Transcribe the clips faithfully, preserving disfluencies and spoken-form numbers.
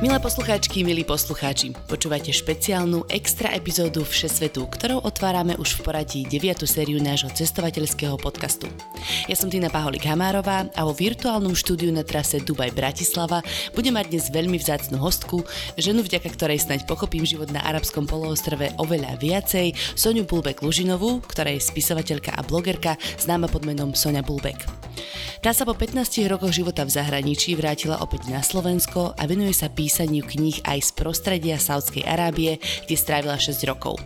Milé poslucháčky, milí poslucháči, počúvate špeciálnu extra epizódu Všesvetu, ktorou otvárame už v poradí deviatu sériu nášho cestovateľského podcastu. Ja som Tina Paholík-Hamárová a vo virtuálnom štúdiu na trase Dubaj-Bratislava budem mať dnes veľmi vzácnu hostku, ženu, vďaka ktorej snaď pochopím život na arabskom poloostrove oveľa viacej, Soňu Bulbek-Lužinovú, ktorá je spisovateľka a blogerka známa pod menom Soňa Bulbek. Tá sa po pätnástich rokoch života v zahraničí vrátila opäť na Slovensko a venuje sa písaniu kníh aj z prostredia Saudskej Arábie, kde strávila šesť rokov.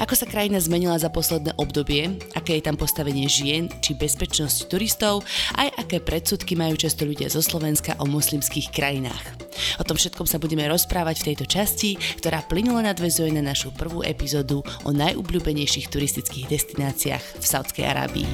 Ako sa krajina zmenila za posledné obdobie, aké je tam postavenie žien či bezpečnosť turistov, aj aké predsudky majú často ľudia zo Slovenska o moslimských krajinách. O tom všetkom sa budeme rozprávať v tejto časti, ktorá plynulo nadväzuje na našu prvú epizódu o najobľúbenejších turistických destináciách v Saudskej Arábii.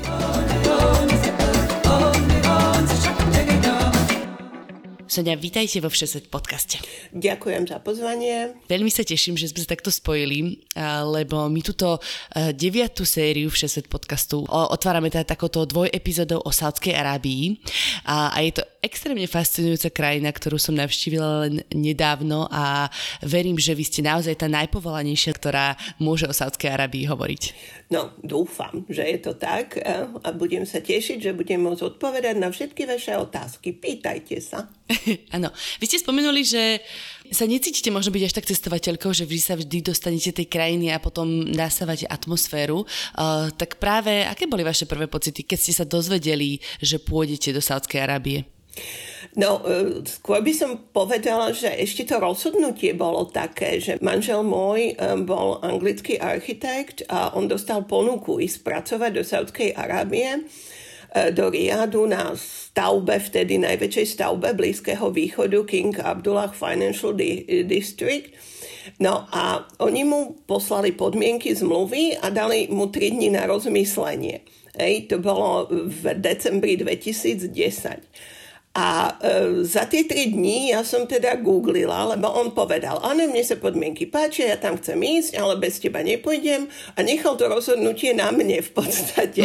Soňa, vítajte vo Všesvet podcaste. Ďakujem za pozvanie. Veľmi sa teším, že sme sa takto spojili, lebo my túto deviatu sériu Všesvet podcastu otvárame teda takouto dvojepizódou o Saudskej Arábii a je to extrémne fascinujúca krajina, ktorú som navštívila len nedávno a verím, že vy ste naozaj tá najpovolanejšia, ktorá môže o Saudskej Arábii hovoriť. No, dúfam, že je to tak a budem sa tešiť, že budem môcť odpovedať na všetky vaše otázky. Pýtajte sa. Áno. Vy ste spomenuli, že sa necítite možno byť až tak cestovateľkou, že vy sa vždy dostanete tej krajiny a potom nasávate atmosféru. Uh, tak práve, aké boli vaše prvé pocity, keď ste sa dozvedeli, že pôjdete do Saudskej Arábie? No, skôr by som povedala, že ešte to rozhodnutie bolo také, že manžel môj bol anglický architekt a on dostal ponuku ísť pracovať do Saudskej Arábie, do Riadu na stavbe, vtedy najväčšej stavbe Blízkeho východu King Abdullah Financial District. No a oni mu poslali podmienky zmluvy a dali mu tri dni na rozmyslenie. Hej, to bolo v decembri dvetisícdesať. A e, za tie tri dní ja som teda googlila, lebo on povedal, áno, mne sa podmienky páčia, ja tam chcem ísť, ale bez teba nepôjdem, a nechal to rozhodnutie na mne v podstate.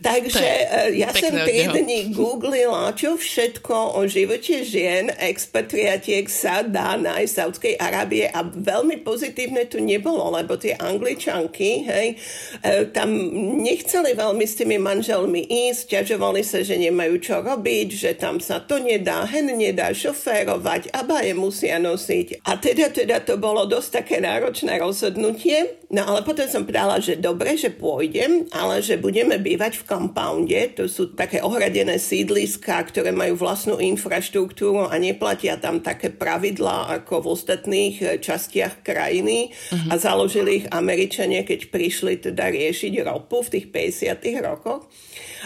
Takže e, ja som tri dní googlila, čo všetko o živote žien, expatriatiek sa dá nájsť v Saudskej Arábie, a veľmi pozitívne to nebolo, lebo tie Angličanky, hej, e, tam nechceli veľmi s tými manželmi ísť, ťažovali sa, že nemajú čo robiť, že tam sa to nedá, hen nedá šoférovať, abaje musia nosiť. A teda, teda to bolo dosť také náročné rozhodnutie. No ale potom som povedala, že dobre, že pôjdem, ale že budeme bývať v kampounde. To sú také ohradené sídliská, ktoré majú vlastnú infraštruktúru a neplatia tam také pravidlá ako v ostatných častiach krajiny. Uh-huh. A založili ich Američania, keď prišli teda riešiť ropu v tých päťdesiatych rokoch.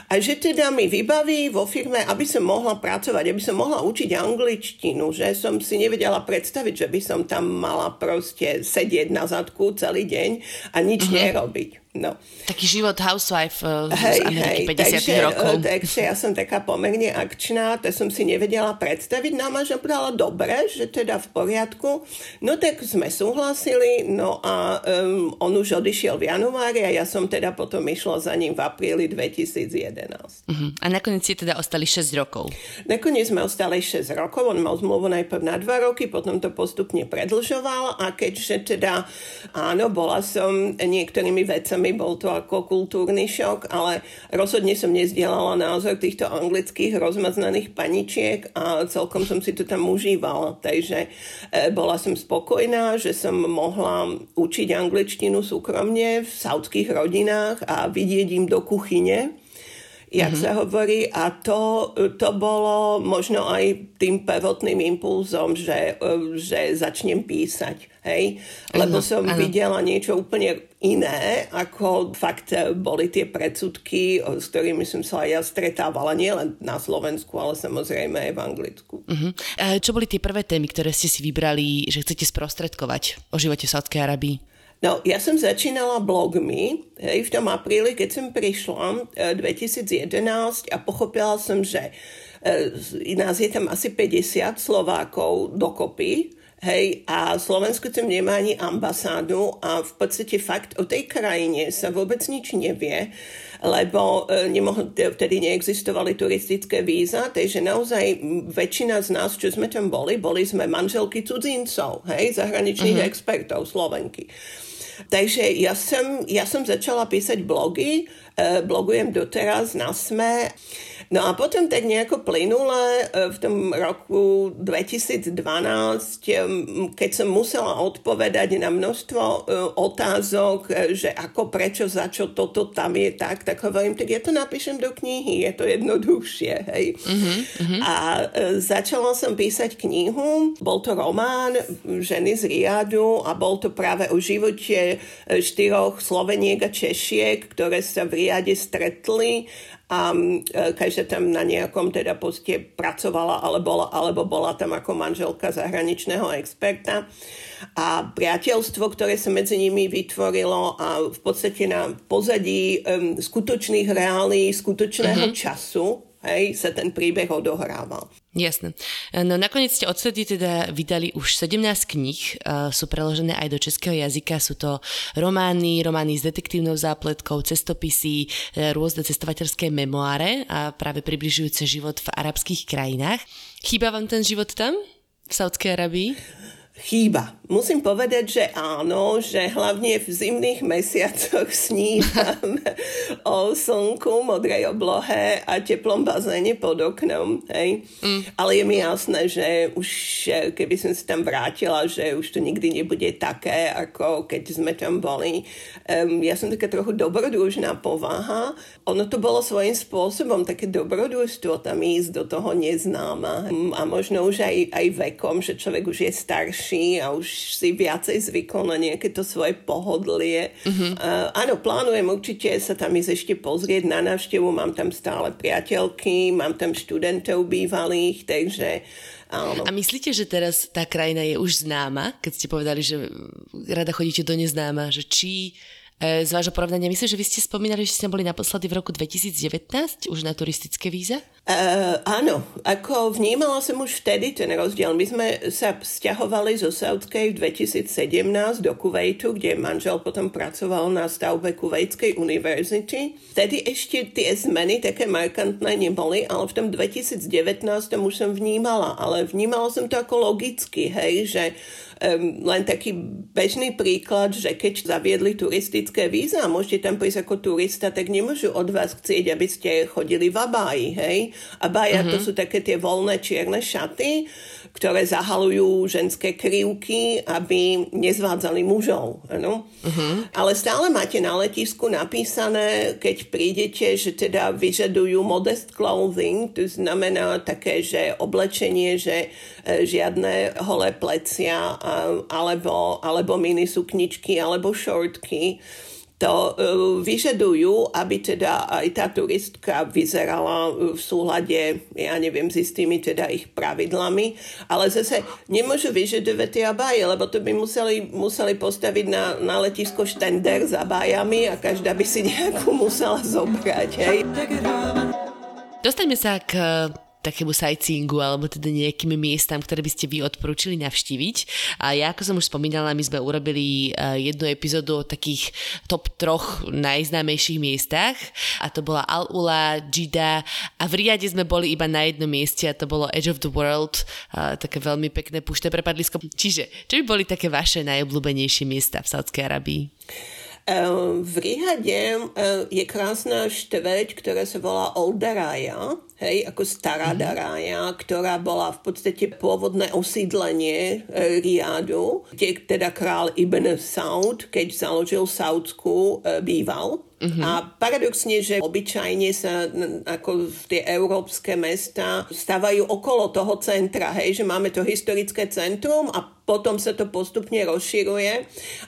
A že teda mi vybaví vo firme, aby som mohla pracovať pracovať, aby som mohla učiť angličtinu, že som si nevedela predstaviť, že by som tam mala proste sedieť na zadku celý deň a nič uh-huh. nerobiť. No. Taký život housewife uh, hej, z Ameriky hej, päťdesiatych rokov. Takže ja som taká pomerne akčná, to som si nevedela predstaviť. No a manžel povedala, dobre, že teda v poriadku. No tak sme súhlasili, no a um, on už odišiel v januári a ja som teda potom išla za ním v apríli dvetisícjedenásť. Uh-huh. A nakoniec si teda ostali šesť rokov. Nakoniec sme ostali šesť rokov, on mal zmluvu najprv na dva roky, potom to postupne predlžoval, a keďže teda áno, bola som niektorými vecami, mi bol to ako kultúrny šok, ale rozhodne som nezdielala názor týchto anglických rozmaznaných paničiek a celkom som si to tam užívala. Takže bola som spokojná, že som mohla učiť angličtinu súkromne v saudských rodinách a vidieť im do kuchyne, jak mm-hmm. sa hovorí, a to, to bolo možno aj tým prvotným impulzom, že, že začnem písať, hej? Lebo ano, som ano. videla niečo úplne iné, ako fakt boli tie predsudky, s ktorými som sa aj ja stretávala, nielen na Slovensku, ale samozrejme aj v Anglicku. Mm-hmm. Čo boli tie prvé témy, ktoré ste si vybrali, že chcete sprostredkovať o živote v Saudskej Arabii? No, ja som začínala blogmi, hej, v tom apríli, keď som prišla dvetisícjedenásť, a pochopila som, že I nás je tam asi päťdesiat Slovákov dokopy, hej, a Slovensko tam nemá ani ambasádu a v podstate fakt o tej krajine sa vôbec nič nevie, lebo nemohli, vtedy neexistovali turistické víza, takže naozaj väčšina z nás, čo sme tam boli, boli sme manželky cudzincov, hej, zahraničných uh-huh. expertov, Slovenky. Takže ja som, ja som začala písať blogy, eh, blogujem doteraz na es em e. No a potom tak nejako plynule eh, v tom roku dvetisícdvanásť, eh, keď som musela odpovedať na množstvo eh, otázok, eh, že ako, prečo, za čo, toto tam je tak, tak hovorím, tak ja to napíšem do knihy, je to jednoduchšie, hej. Uh-huh, uh-huh. A eh, začala som písať knihu, bol to román Ženy z Riadu a bol to práve o živote štyroch Sloveniek a Češiek, ktoré sa v Riade stretli a každá tam na nejakom teda poste pracovala alebo, alebo bola tam ako manželka zahraničného experta. A priateľstvo, ktoré sa medzi nimi vytvorilo a v podstate na pozadí um, skutočných reálií, skutočného mm-hmm. času, hej, sa ten príbeh odohrával. Jasné. No nakoniec ste odvtedy teda vydali už sedemnásť kníh, sú preložené aj do českého jazyka, sú to romány, romány s detektívnou zápletkou, cestopisy, rôzne cestovateľské memoáre a práve približujúce život v arabských krajinách. Chýba vám ten život tam, v Saudskej Arabii? Chýba. Musím povedať, že áno, že hlavne v zimných mesiacoch snívam o slnku, modrej oblohe a teplom bazéne pod oknom. Hej. Mm. Ale je mi jasné, že už keby som sa tam vrátila, že už to nikdy nebude také, ako keď sme tam boli. Um, ja som taká trochu dobrodružná povaha. Ono to bolo svojím spôsobom také dobrodružstvo tam ísť do toho neznáma. Um, a možno už aj, aj vekom, že človek už je starší a už si viacej zvykol na nejaké to svoje pohodlie. Uh-huh. Uh, áno, plánujem určite sa tam ísť ešte pozrieť na návštevu. Mám tam stále priateľky, mám tam študentov bývalých, takže áno. A myslíte, že teraz tá krajina je už známa? Keď ste povedali, že rada chodíte do neznáma, že či e, z vášho porovnania, myslím, že vy ste spomínali, že ste boli naposledy v roku dvetisícdevätnásť už na turistické víza? Uh, áno, ako vnímala som už vtedy ten rozdiel. My sme sa sťahovali zo Saudskej v dvetisícsedemnásť do Kuvejtu, kde manžel potom pracoval na stavbe Kuvejtskej univerzity. Vtedy ešte tie zmeny také markantné neboli, ale v tom dvetisícdevätnásť už som vnímala, ale vnímala som to ako logicky, hej, že um, len taký bežný príklad, že keď zaviedli turistické víza a môžete tam prísť ako turista, tak nemôžu od vás chcieť, aby ste chodili v abáji, hej. Abája, uh-huh. to sú také tie voľné čierne šaty, ktoré zahalujú ženské krivky, aby nezvádzali mužov. Ano? Uh-huh. Ale stále máte na letisku napísané, keď prídete, že teda vyžadujú modest clothing, to znamená také, že oblečenie, že žiadne holé plecia, alebo, alebo minisukničky, alebo šortky. To vyžadujú, aby teda aj tá turistka vyzerala v súlade, ja neviem, s istými teda ich pravidlami, ale zase nemôžu vyžadovať tie abáje, lebo to by museli, museli postaviť na, na letisko štender s abájami a každá by si nejakú musela zobrať. Hej. Dostaňme sa k takému sightseeingu, alebo teda nejakým miestam, ktoré by ste vy odporúčili navštíviť. A ja, ako som už spomínala, my sme urobili jednu epizódu o takých top troch najznámejších miestach a to bola Al-Ula, Džidda a v Riade sme boli iba na jednom mieste a to bolo Edge of the World, také veľmi pekné púšte prepadlisko. Čiže, čo by boli také vaše najobľúbenejšie miesta v Saudskej Arabii? V Rihade je krásna štveť, ktorá sa volá Old Diriyah, hej, ako stará Diriyah, ktorá bola v podstate pôvodné osídlenie Riadu, kde teda král Ibn Saud, keď založil Saudskú, býval. Uh-huh. A paradoxne, že obyčajne sa ako tie európske mesta stávajú okolo toho centra, hej, že máme to historické centrum a potom sa to postupne rozširuje.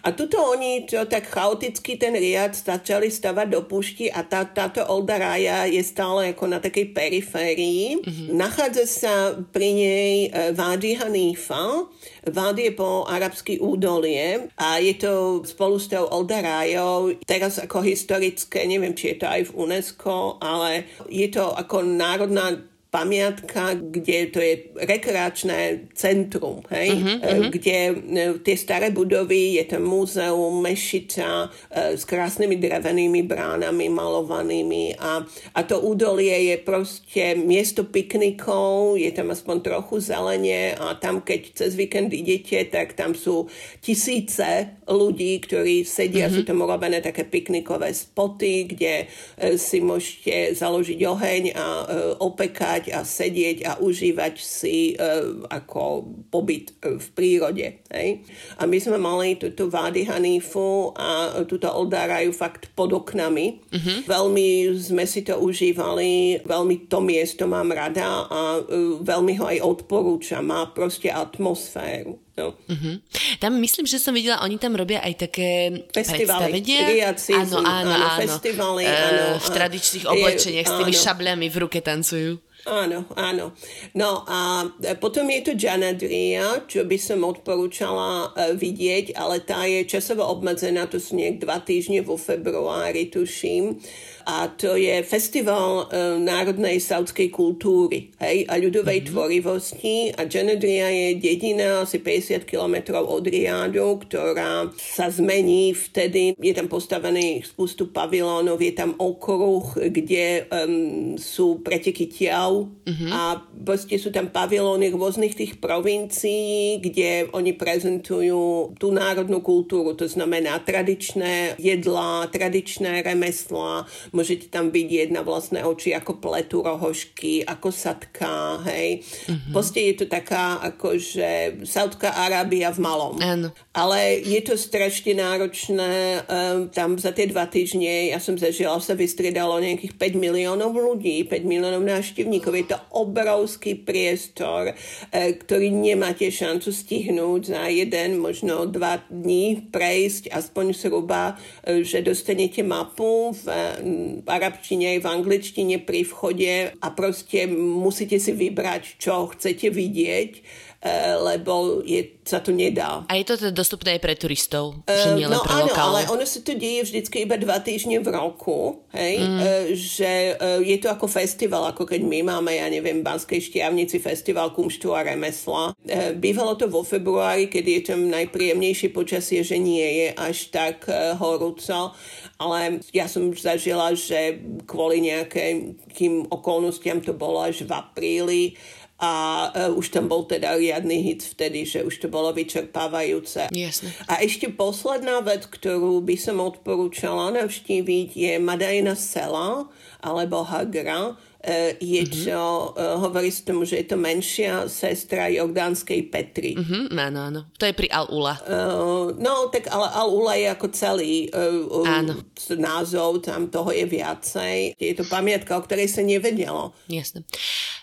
A tuto oni to tak chaoticky ten Riad začali stavať do púšti a tá, táto Old Diriyah je stále ako na takej periférii. Uh-huh. Nachádza sa pri nej Vádi Hanífa. Vádi je po arabsky údolie a je to spolu s tou Old Diriyah teraz ako historické, neviem, či je to aj v UNESCO, ale je to ako národná pamiatka, kde to je rekreačné centrum, hej? Uh-huh, kde uh-huh. tie staré budovy, je tam múzeum, mešiča s krásnymi drevenými bránami malovanými a, a to údolie je proste miesto piknikov, je tam aspoň trochu zelenie a tam keď cez víkend idete, tak tam sú tisíce ľudí, ktorí sedia, uh-huh. sú tam urobené také piknikové spoty, kde si môžete založiť oheň a opekať a sedieť a užívať si e, ako pobyt v prírode. Hej? A my sme mali túto Vádi Hanífu a túto Old Diriyah fakt pod oknami. Mm-hmm. Veľmi sme si to užívali, veľmi to miesto mám rada a e, veľmi ho aj odporúčam. Má proste atmosféru. No. Uh-huh. Tam myslím, že som videla, oni tam robia aj také festivaly, áno, áno, áno, áno. Festivaly, uh, áno, v tradičných oblečeniach s tými áno. šabľami v ruke tancujú. Áno, áno. No a potom je to Janadriyah, čo by som odporúčala vidieť, ale tá je časovo obmedzená, to sú nejak dva týždne vo februári, tuším. A to je festival e, národnej saudskej kultúry, hej, a ľudovej mm-hmm. tvorivosti. A Janadriyah je dedina asi päťdesiat kilometrov od Riádu, ktorá sa zmení vtedy. Je tam postavený spustu pavilónov, je tam okruh, kde um, sú preteky tiaľ, Uh-huh. a proste sú tam pavilóny rôznych tých provincií, kde oni prezentujú tú národnú kultúru, to znamená tradičné jedlá, tradičné remeslá, môžete tam vidieť na vlastné oči, ako pletú rohožky, ako satká, hej. Uh-huh. Proste je to taká akože Saudská Arábia v malom. Ano. Ale je to strašne náročné, um, tam za tie dva týždne, ja som zažila, sa vystriedalo nejakých päť miliónov ľudí, päť miliónov návštevníkov. Je to obrovský priestor, ktorý nemáte šancu stihnúť za jeden, možno dva dní prejsť, aspoň zhruba, že dostanete mapu v arabčine aj v angličtine pri vchode a proste musíte si vybrať, čo chcete vidieť, lebo je, sa to nedá. A je to teda dostupné aj pre turistov? Že nie len no pre áno, lokálne? Ale ono sa to deje vždycky iba dva týždne v roku, hej? Mm. Že je to ako festival, ako keď my máme, ja neviem, v Banskej Štiavnici festival kumštu a remesla. Bývalo to vo februári, keď je tam najpríjemnejšie počasie, že nie je až tak horúco, ale ja som zažila, že kvôli nejakým okolnostiam to bolo až v apríli, a uh, už tam bol teda riadny hit vtedy, že už to bolo vyčerpávajúce. Jasne. A ešte posledná vec, ktorú by som odporúčala navštíviť, je Madá'ina Sálih alebo Hegra. Uh, je mm-hmm. čo, uh, hovorí sa tomu, že je to menšia sestra jordánskej Petry. Mm-hmm, áno, áno. To je pri Al-Ula. Uh, no, tak ale Al-Ula je ako celý uh, áno. Uh, názov, tam toho je viacej. Je to pamiatka, o ktorej sa nevedelo. Jasne.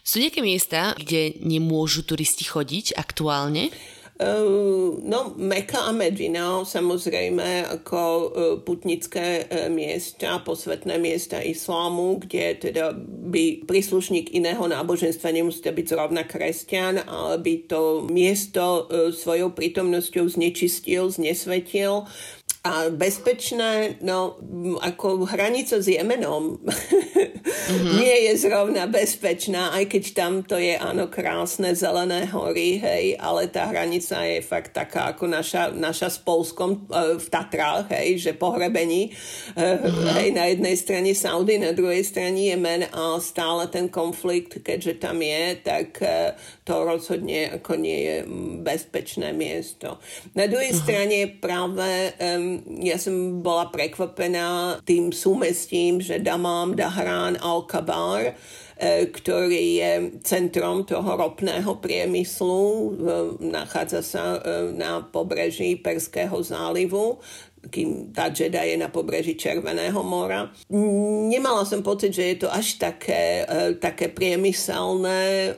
Sú nejaké miesta, kde nemôžu turisti chodiť aktuálne? Uh, no, Mekka a Medina, samozrejme, ako uh, putnické uh, miesta, posvetné miesta islámu, kde teda by príslušník iného náboženstva nemusí byť zrovna kresťan, ale by to miesto uh, svojou prítomnosťou znečistil, znesvetil. A bezpečné, no, ako hranica s Jemenom mm-hmm. nie je zrovna bezpečná, aj keď tam to je, áno, krásne zelené hory, hej, ale tá hranica je fakt taká, ako naša, naša s Polskom e, v Tatrách, hej, že pohrebení, e, mm-hmm. hej, na jednej strane Saudy, na druhej strane Jemen a stále ten konflikt, keďže tam je, tak e, to rozhodne ako nie je bezpečné miesto. Na druhej mm-hmm. strane práve e, ja som bola prekvapená tým súmestím, že Damam, Dahrán, Al-Kabar, ktorý je centrom toho ropného priemyslu, nachádza sa na pobreží Perského zálivu, kým tá Džidda je na pobreží Červeného mora. Nemala som pocit, že je to až také, také priemyselné.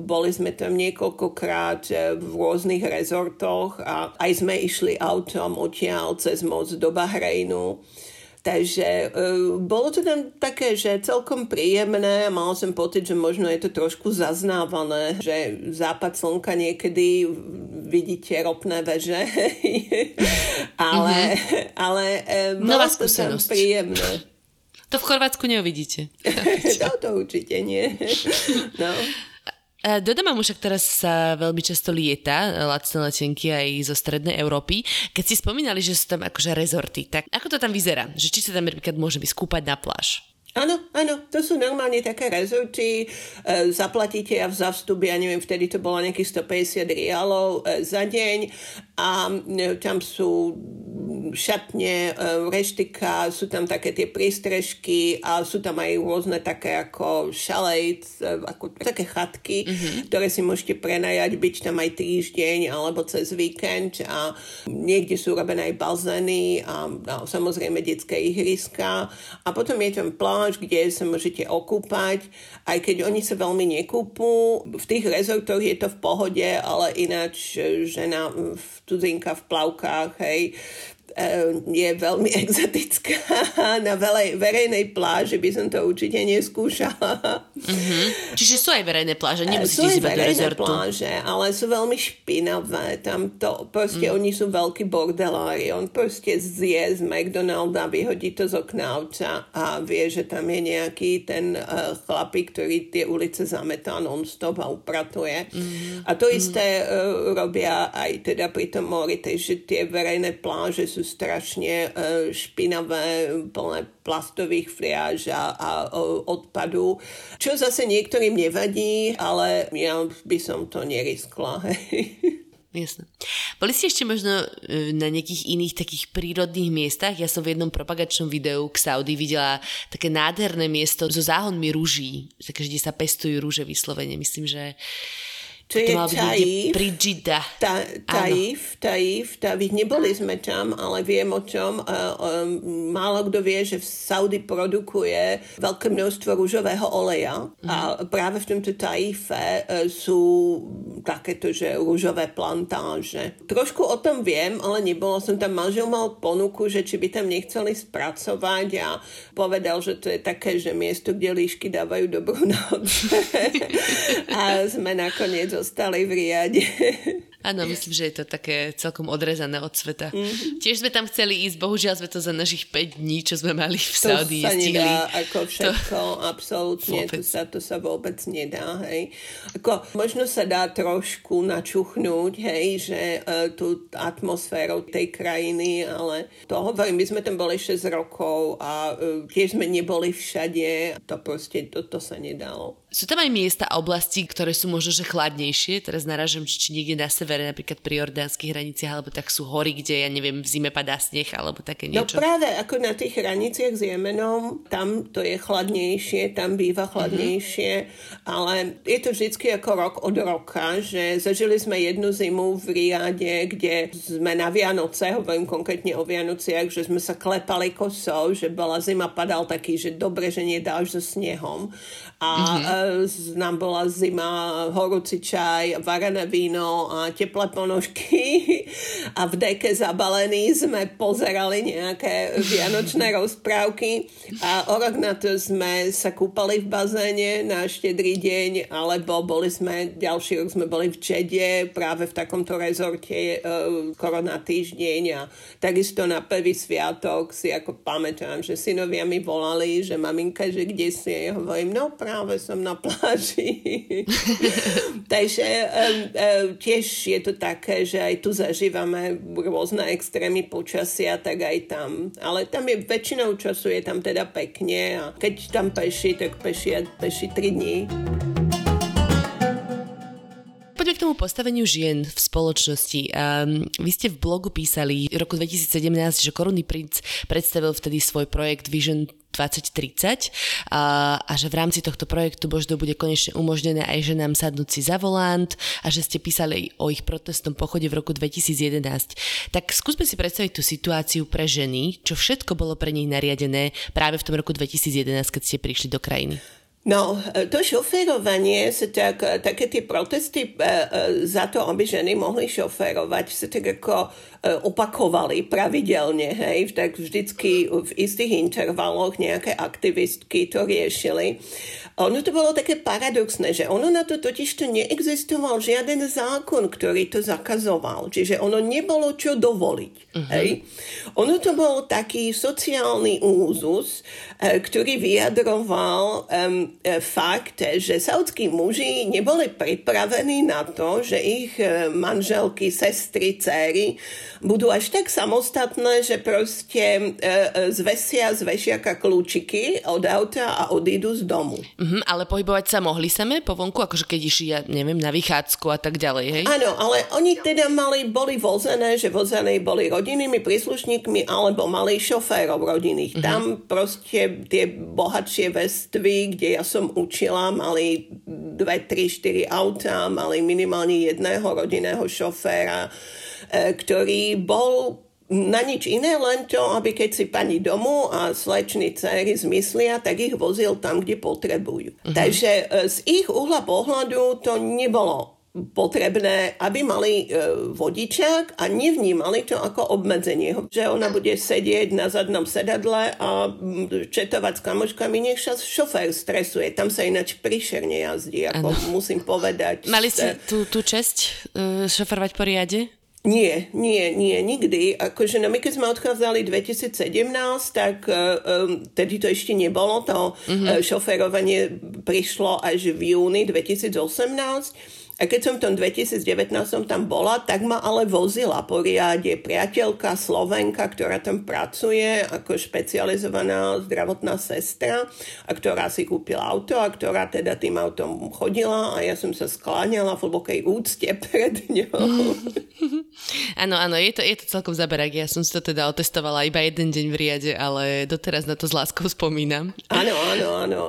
Boli sme tam niekoľkokrát v rôznych rezortoch a aj sme išli autom odtiaľ cez most do Bahrainu. Takže uh, bolo to tam také, že celkom príjemné. Mala som pocit, že možno je to trošku zaznávané, že západ slnka niekedy vidíte ropné veže, ale, mm-hmm. ale uh, bolo to tam príjemné. To v Chorvátsku neuvidíte. No, to určite nie. No. Do Damamu však teraz sa veľmi často lieta, lacné letenky aj zo strednej Európy. Keď si spomínali, že sú tam akože rezorty, tak ako to tam vyzerá? Že či sa tam napríklad môže byť skúpať na pláž? Áno, áno, to sú normálne také rezorty, e, zaplatíte ja za vstup, ja neviem, vtedy to bolo nejakých stopäťdesiat riálov e, za deň a e, tam sú šatne, e, reštika, sú tam také tie prístrežky a sú tam aj rôzne také ako šalejt, e, ako také chatky, mm-hmm. ktoré si môžete prenajať, byť tam aj týždeň alebo cez víkend a niekde sú robené aj bazény a, a samozrejme detské ihriska a potom je tam plán, kde sa môžete okúpať, aj keď oni sa veľmi nekúpú. V tých rezortoch je to v pohode, ale ináč žena v cudzinka v plavkách, hej, je veľmi exotická. Na veľej, verejnej pláži by som to určite neskúšala. Mm-hmm. Čiže sú aj verejné pláže, nemusíte ísť iba do rezortu. Sú aj verejné pláže, ale sú veľmi špinavé. Tam to, proste mm. oni sú veľkí bordelári. On proste zje z McDonalda, vyhodí to z okna auta a vie, že tam je nejaký ten uh, chlapík, ktorý tie ulice zametá non-stop a upratuje. Mm. A to isté mm. uh, robia aj teda pri tom mori, takže tie verejné pláže sú strašne špinavé, plné plastových fliaž a, a odpadu. Čo zase niektorým nevadí, ale ja by som to neriskla. Jasné. Boli ste ešte možno na nejakých iných takých prírodných miestach? Ja som v jednom propagačnom videu k Saudi videla také nádherné miesto so záhonmi ruží. Takže kde sa pestujú ruže vyslovene. Myslím, že to je Taif, pri Džidda. Ta, Taif, Taif, Taif. Neboli sme tam, ale viem o čom. Málo kto vie, že v Saudi produkuje veľké množstvo ružového oleja a práve v tomto Taife sú takéto, že ružové plantáže. Trošku o tom viem, ale nebolo som tam. Manžel mal ponuku, že či by tam nechceli spracovať a povedal, že to je také, že miesto, kde líšky dávajú dobrú noc. A sme nakoniec ostali v Riade. Áno, myslím, že je to také celkom odrezané od sveta. Mm-hmm. Tiež sme tam chceli ísť, bohužiaľ sme to za našich päť dní, čo sme mali v Saudi, nestihli. To sa nedá, ako všetko, to... absolútne, to sa, to sa vôbec nedá, hej. Ako, možno sa dá trošku načuchnúť, hej, že uh, tú atmosféru tej krajiny, ale to hovorím, my sme tam boli šesť rokov a uh, tiež sme neboli všade, to proste, to, to sa nedalo. Sú tam aj miesta a oblasti, ktoré sú možno, že chladnejšie. Teraz narážam, či niekde na severe, napríklad pri jordánskych hraniciach, alebo tak sú hory, kde, ja neviem, v zime padá sneh, alebo také niečo. No práve ako na tých hraniciach s Jemenom, tam to je chladnejšie, tam býva chladnejšie, mm-hmm. ale je to vždycky ako rok od roka, že zažili sme jednu zimu v Riade, kde sme na Vianoce, hovorím konkrétne o Vianociach, že sme sa klepali kosou, že bola zima, padal taký, že dobre, že nedáš so snehom. A mm-hmm. nám bola zima, horúci čaj, varené víno a teplé ponožky a v deke zabalení sme pozerali nejaké vianočné rozprávky a o rok na to sme sa kúpali v bazéne na štedrý deň, alebo boli sme, ďalší rok sme boli v Džede, práve v takomto rezorte skoro na týždeň a takisto na prvý sviatok si ako pamätám, že synovia mi volali, že maminka, že kde si je, hovorím, no práve som na pláži. Takže um, um, tiež je to také, že aj tu zažívame rôzne extrémy počasia, tak aj tam. Ale tam je väčšinou času, je tam teda pekne a keď tam peši, tak peši, peši tri dni. Poďme k tomu postaveniu žien v spoločnosti. Um, vy ste v blogu písali v roku dvetisícsedemnásť, že Korunný princ predstavil vtedy svoj projekt Vision dvetisíctridsať a, a že v rámci tohto projektu možno bude konečne umožnené aj ženám sadnúť si za volant a že ste písali o ich protestnom pochode v roku dvetisícjedenásť. Tak skúsme si predstaviť tú situáciu pre ženy, čo všetko bolo pre nich nariadené práve v tom roku dvetisícjedenásť, keď ste prišli do krajiny. No, to šoférovanie, sa tak, také tie protesty za to, aby ženy mohli šoférovať, sa tak ako opakovali pravidelne, hej, tak vždycky v istých intervaloch nejaké aktivistky to riešili. Ono to bolo také paradoxné, že ono na to totižto neexistoval žiaden zákon, ktorý to zakazoval, čiže ono nebolo čo dovoliť, uh-huh. hej. Ono to bol taký sociálny úzus, ktorý vyjadroval um, fakt, že saúdski muži neboli pripravení na to, že ich manželky, sestry, céry budú až tak samostatné, že proste zvesia zvešiaka kľúčiky od auta a odídu z domu. Mm-hmm, ale pohybovať sa mohli same po vonku, akože keď išli, ja neviem, na vychádzku a tak ďalej, hej? Áno, ale oni teda mali, boli vozené, že vozené boli rodinnými príslušníkmi alebo mali šoférov rodinných. Mm-hmm. Tam proste tie bohatšie vestvy, kde ja som učila, mali dve, tri, štyri autá, mali minimálne jedného rodinného šoféra, ktorý bol na nič iné, len to, aby keď si pani domu a slečny céry zmyslia, tak ich vozil tam, kde potrebujú. Mhm. Takže z ich uhla pohľadu to nebolo potrebné, aby mali vodičák a nevnímali to ako obmedzenie. Že ona bude sedieť na zadnom sedadle a četovať s kamoškami, nech sa šofér stresuje. Tam sa ináč príšerne jazdí, ako ano. Musím povedať. Mali ste tú, tú česť šoferovať po riade? Nie, nie, nie, nikdy. Akože, no my keď sme odchádzali dvetisícsedemnásť, tak um, tedy to ešte nebolo. To mm-hmm. šoférovanie prišlo až v júni dvetisícosemnásť. A keď som v tom dvetisícdevätnásť som tam bola, tak ma ale vozila po riade priateľka Slovenka, ktorá tam pracuje ako špecializovaná zdravotná sestra a ktorá si kúpila auto a ktorá teda tým autom chodila a ja som sa skláňala v hlbokej úcte pred ňou. Áno, áno, je to, je to celkom zaberák. Ja som si to teda otestovala iba jeden deň v riade, ale doteraz na to s láskou spomínam. Áno, áno, áno.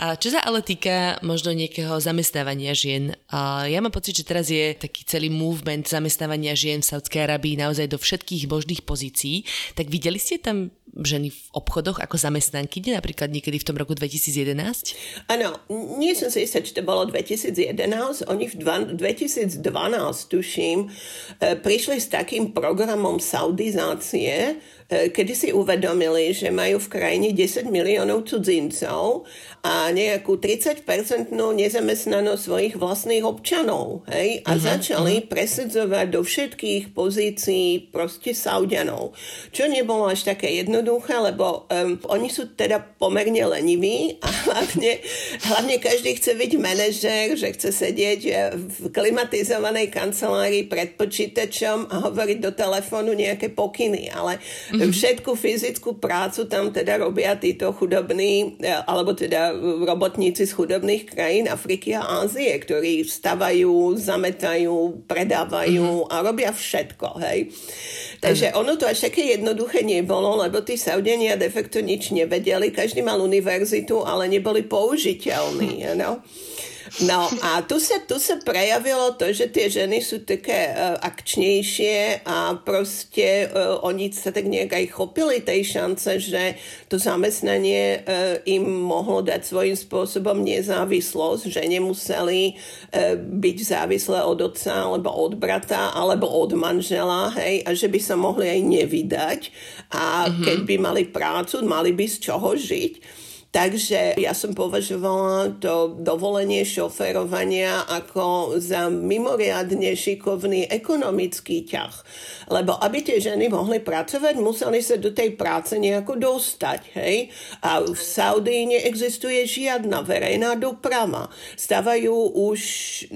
A čo sa ale týka možno nejakého zamestnávania žien, a ja mám pocit, že teraz je taký celý movement zamestnávania žien v Saudskej Arabii naozaj do všetkých možných pozícií. Tak videli ste tam ženy v obchodoch ako zamestnanky, napríklad niekedy v tom roku dvetisícjedenásť? Áno, nie som si istá, či to bolo dvetisícjedenásť. Oni v dvetisícdvanásť, tuším, prišli s takým programom saudizácie, kedy si uvedomili, že majú v krajine desať miliónov cudzincov a nejakú tridsaťpercentnú nezamestnanosť svojich vlastných občanov. Hej? A uh-huh, začali uh-huh. presedzovať do všetkých pozícií proste Saudianov. Čo nebolo až také jednoduché, lebo um, oni sú teda pomerne leniví a hlavne, hlavne každý chce byť manažér, že chce sedieť v klimatizovanej kancelárii pred počítačom a hovoriť do telefónu nejaké pokyny, ale všetku fyzickú prácu tam teda robia títo chudobní, alebo teda robotníci z chudobných krajín Afriky a Ázie, ktorí stavajú, zametajú, predávajú a robia všetko, hej. Takže ono to až také jednoduché nebolo, lebo tí Saudenia de facto nič nevedeli, každý mal univerzitu, ale neboli použiteľní, no. No a tu sa, tu sa prejavilo to, že tie ženy sú také uh, akčnejšie a proste uh, oni sa tak nejak aj chopili tej šance, že to zamestnanie uh, im mohlo dať svojím spôsobom nezávislosť, že nemuseli uh, byť závislé od otca alebo od brata alebo od manžela, hej, a že by sa mohli aj nevydať a mm-hmm. keď by mali prácu, mali by z čoho žiť. Takže ja som považovala to dovolenie šoférovania ako za mimoriadne šikovný ekonomický ťah. Lebo aby tie ženy mohli pracovať, museli sa do tej práce nejako dostať. Hej? A v Saudii neexistuje žiadna verejná doprava. Stavajú už,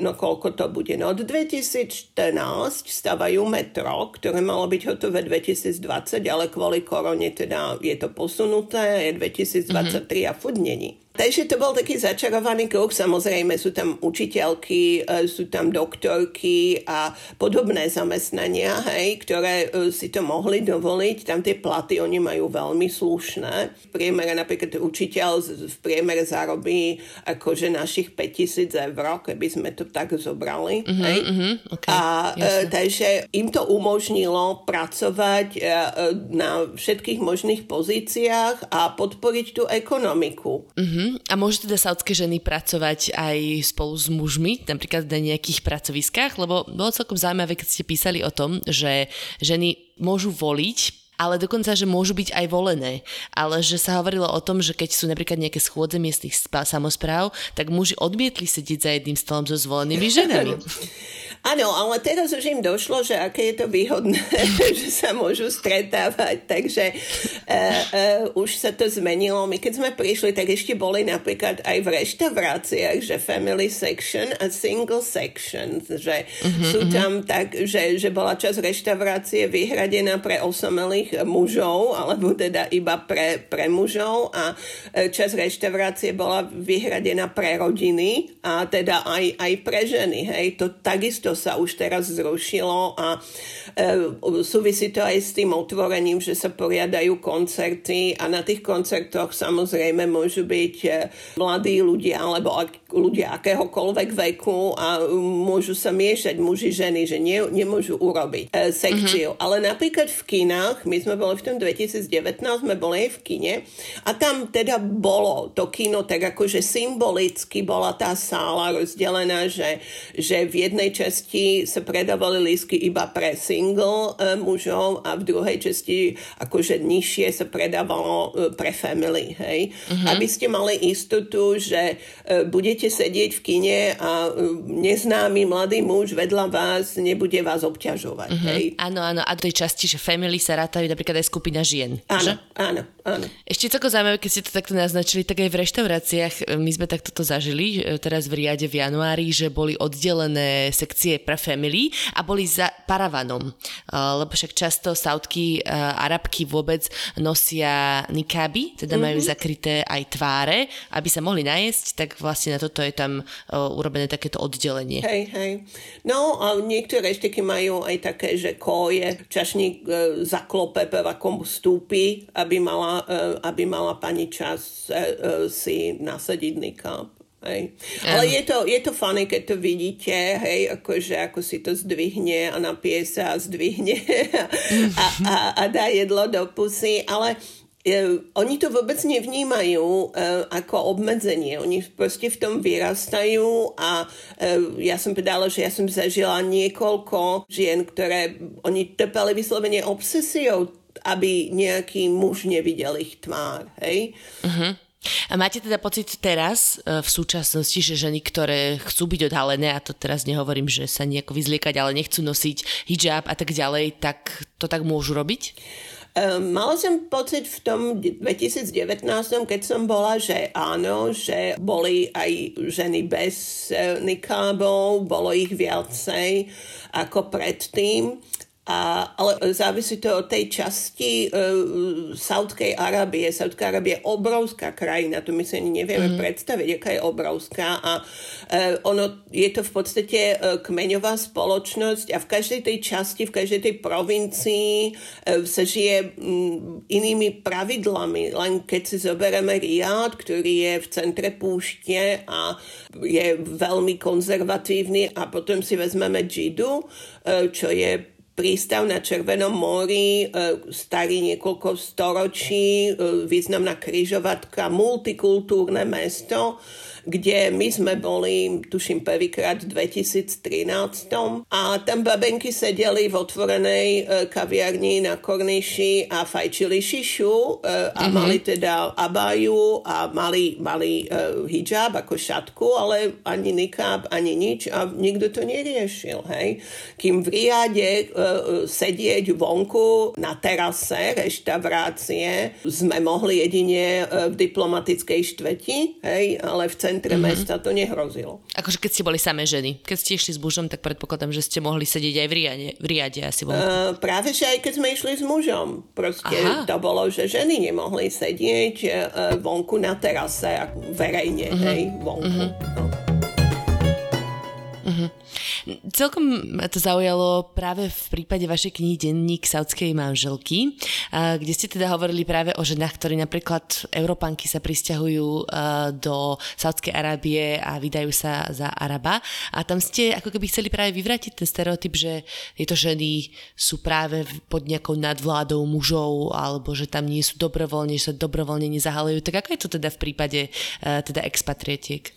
no koľko to bude, no od dvetisícštrnásť stavajú metro, ktoré malo byť hotové dvetisícdvadsať, ale kvôli korone teda je to posunuté, je dvetisícdvadsaťtri. Mm-hmm. A furt není. Takže to bol taký začarovaný kruh. Samozrejme sú tam učiteľky, sú tam doktorky a podobné zamestnania, hej, ktoré si to mohli dovoliť. Tam tie platy oni majú veľmi slušné. V priemere napríklad učiteľ v priemere zarobí akože našich päťtisíc eur, keby sme to tak zobrali. Mm-hmm, hej. Mm-hmm, okay, a e, takže im to umožnilo pracovať e, na všetkých možných pozíciách a podporiť tú ekonomiku. Mm-hmm. Uh-huh. A môžu teda saúdske ženy pracovať aj spolu s mužmi, napríklad na nejakých pracoviskách, lebo bolo celkom zaujímavé, keď ste písali o tom, že ženy môžu voliť, ale dokonca, že môžu byť aj volené. Ale že sa hovorilo o tom, že keď sú napríklad nejaké schôdze miestnych sp- samospráv, tak muži odmietli sedieť za jedným stolom so zvolenými ženami. Áno, ale teraz už im došlo, že aké je to výhodné, že sa môžu stretávať. Takže e, e, už sa to zmenilo. My keď sme prišli, tak ešte boli napríklad aj v reštauráciách, že family section a single section. Že uh-huh, sú tam tak, že, že bola časť reštaurácie vyhradená pre osamelých mužov, alebo teda iba pre, pre mužov, a časť reštaurácie bola vyhradená pre rodiny a teda aj, aj pre ženy. Hej. To takisto sa už teraz zrušilo a e, súvisí to aj s tým otvorením, že sa poriadajú koncerty a na tých koncertoch samozrejme môžu byť mladí ľudia alebo ak, ľudia akéhokoľvek veku a môžu sa miešať muži, ženy, že nie, nemôžu urobiť e, sekciu. Mm-hmm. Ale napríklad v kinách my sme boli v tom dvetisíc devätnásť, sme boli aj v kine a tam teda bolo to kino tak akože symbolicky bola tá sála rozdelená, že, že v jednej časti sa predávali lístky iba pre single e, mužov a v druhej časti akože nižšie sa predávalo e, pre family, hej. Uh-huh. Aby ste mali istotu, že e, budete sedieť v kine a e, neznámy mladý muž vedľa vás nebude vás obťažovať, uh-huh, hej. Áno, áno, a tej časti, že family sa rátajú napríklad aj skupina žien. Áno, že? áno, áno. Ešte celko zaujímavé, keď ste to takto naznačili, tak aj v reštauráciách my sme takto to zažili teraz v Riade v januári, že boli oddelené sekcie pre family a boli za paravanom. Lebo však často saúdky, arabky vôbec nosia nikaby, teda mm-hmm, majú zakryté aj tváre, aby sa mohli najesť, tak vlastne na toto je tam urobené takéto oddelenie. Hej, hej. No a niektoré eštieky majú aj také, že koje, čašník zaklope, ako vstúpi, aby mala, aby mala pani čas si nasadiť nikab. Hej. Ale je to, je to funny, keď to vidíte, hej, akože ako si to zdvihne a napije sa a zdvihne a, a, a, a dá jedlo do pusy, ale oni to vôbec nevnímajú ako obmedzenie. Oni proste v tom vyrastajú a ja som povedala, že ja som zažila niekoľko žien, ktoré oni trpeli vyslovene obsesiou, aby nejaký muž nevidel ich tvár. Hej? Uh-huh. A máte teda pocit teraz v súčasnosti, že ženy, ktoré chcú byť odhalené, a to teraz nehovorím, že sa nejako vyzliekať, ale nechcú nosiť hijab a tak ďalej, tak to tak môžu robiť? Mala som pocit v tom dvetisíc devätnásť, keď som bola, že áno, že boli aj ženy bez nikábov, bolo ich viacej ako predtým. A, ale závisí to od tej časti e, Saúdskej Arábie. Saúdska Arábia je obrovská krajina, to my si ani nevieme mm. predstaviť, aká je obrovská a e, ono, je to v podstate e, kmeňová spoločnosť a v každej tej časti, v každej tej provincii e, sa žije m, inými pravidlami. Len keď si zoberieme Riad, ktorý je v centre púšte a je veľmi konzervatívny, a potom si vezmeme Džiddu, e, čo je prístav na Červenom mori, starý niekoľko storočí, významná križovatka, multikultúrne mesto, kde my sme boli, tuším, prvýkrát v dvetisíc trinásť. A tam babenky sedeli v otvorenej kaviarni na korniši a fajčili šišu a mhm. mali teda abaju a mali, mali hijab ako šatku, ale ani nikáb, ani nič a nikto to neriešil. Hej? Kým v Riade sedieť vonku na terase reštaurácie sme mohli jedine v diplomatickej štveti, hej, ale v centre mm-hmm. mesta to nehrozilo. Akože keď ste boli samé ženy, keď ste išli s mužom, tak predpokladám, že ste mohli sedieť aj v Riade, v Riade asi vonku. Uh, práve, že aj keď sme išli s mužom, proste Aha. to bolo, že ženy nemohli sedieť vonku na terase verejne, mm-hmm. hej, vonku. Mm-hmm. No. Celkom ma to zaujalo práve v prípade vašej knihy Denník saudskej manželky, kde ste teda hovorili práve o ženách, ktorí napríklad Európanky sa prisťahujú do Saudskej Arábie a vydajú sa za Araba. A tam ste ako keby chceli práve vyvrátiť ten stereotyp, že tieto ženy sú práve pod nejakou nadvládou mužov alebo že tam nie sú dobrovoľne, že sa dobrovoľne nezahalujú. Tak ako je to teda v prípade teda expatrietiek?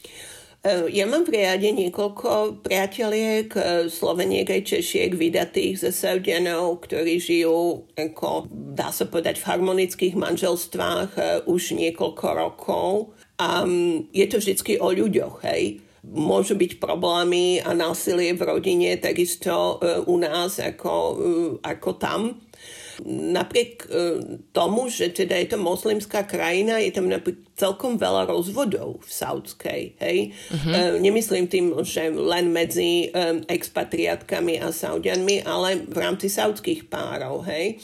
Ja mám v riade niekoľko priateliek, Sloveniek aj Češiek, vydatých ze Saudianov, ktorí žijú, ako dá sa povedať, v harmonických manželstvách už niekoľko rokov. A je to vždycky o ľuďoch, hej. Môžu byť problémy a násilie v rodine, takisto u nás ako, ako tam. Napriek tomu, že teda je to moslimská krajina, je tam celkom veľa rozvodov v saudskej. Hej? Uh-huh. Nemyslím tým, že len medzi expatriátkami a Saudianmi, ale v rámci saudských párov. Hej?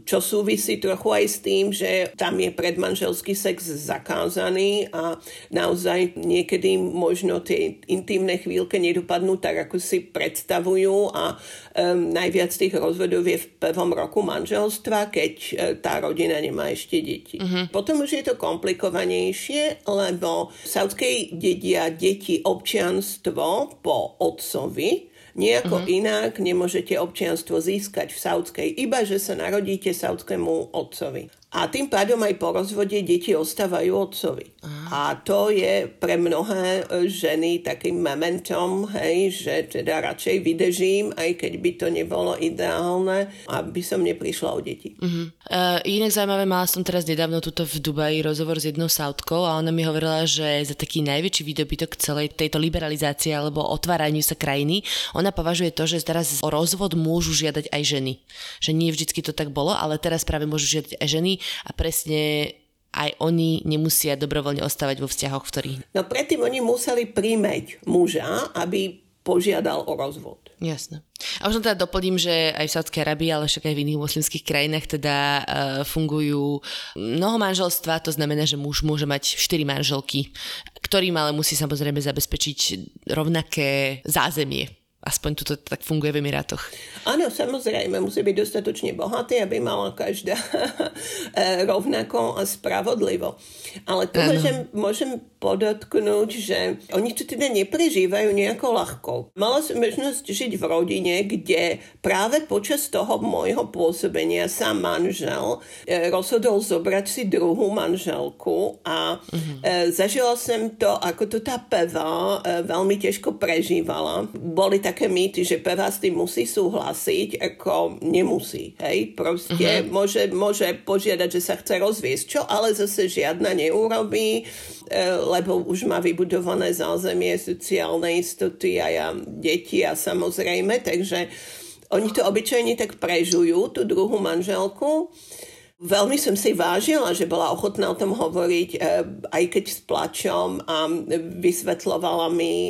Čo súvisí trochu aj s tým, že tam je predmanželský sex zakázaný a naozaj niekedy možno tie intimné chvíľky nedopadnú tak, ako si predstavujú a um, najviac tých rozvodov je v prvom roku manželstva, keď uh, tá rodina nemá ešte deti. Uh-huh. Potom už je to komplikovanejšie, lebo v saudskej dedia deti občianstvo po otcovi. Nejako uh-huh. inak nemôžete občianstvo získať v saudskej, iba že sa narodíte saudskému otcovi. A tým pádom aj po rozvode deti ostávajú otcovi. Uh-huh. A to je pre mnohé ženy takým momentom, hej, že teda radšej vydržím, aj keď by to nebolo ideálne, aby som neprišla o deti. Uh-huh. Uh, inak zaujímavé, mala som teraz nedávno tuto v Dubaji rozhovor s jednou saudkou a ona mi hovorila, že za taký najväčší výdobytok celej tejto liberalizácie alebo otváraniu sa krajiny, ona považuje to, že teraz o rozvod môžu žiadať aj ženy. Že nie vždycky to tak bolo, ale teraz práve môžu žiadať aj ženy a presne aj oni nemusia dobrovoľne ostávať vo vzťahoch, v ktorých... No predtým oni museli príjmeť muža, aby požiadal o rozvod. Jasné. A možno teda doplním, že aj v Saudskej Arabii, ale však aj v iných moslimských krajinách teda e, fungujú mnoho manželstva, to znamená, že muž môže mať štyri manželky, ktorým ale musí samozrejme zabezpečiť rovnaké zázemie. Aspoň tuto tak funguje v Emirátoch. Áno, samozrejme, musí byť dostatočne bohatý, aby mala každá rovnako a spravodlivo. Ale tu môžem, môžem podotknúť, že oni to teda neprežívajú nejako ľahko. Mala som možnosť žiť v rodine, kde práve počas toho môjho pôsobenia sa manžel rozhodol zobrať si druhú manželku a uh-huh. zažila som to, ako to tá peva veľmi ťažko prežívala. Boli také mýty, že pevá s tým musí súhlasiť, ako nemusí. Hej? Proste uh-huh. môže, môže požiadať, že sa chce rozviesť, čo ale zase žiadna neurobí, lebo už má vybudované zázemie, sociálne istoty a ja, deti a samozrejme. Takže oni to obyčajne tak prežujú, tú druhú manželku. Veľmi som si vážila, že bola ochotná o tom hovoriť, aj keď s plačom a vysvetľovala mi,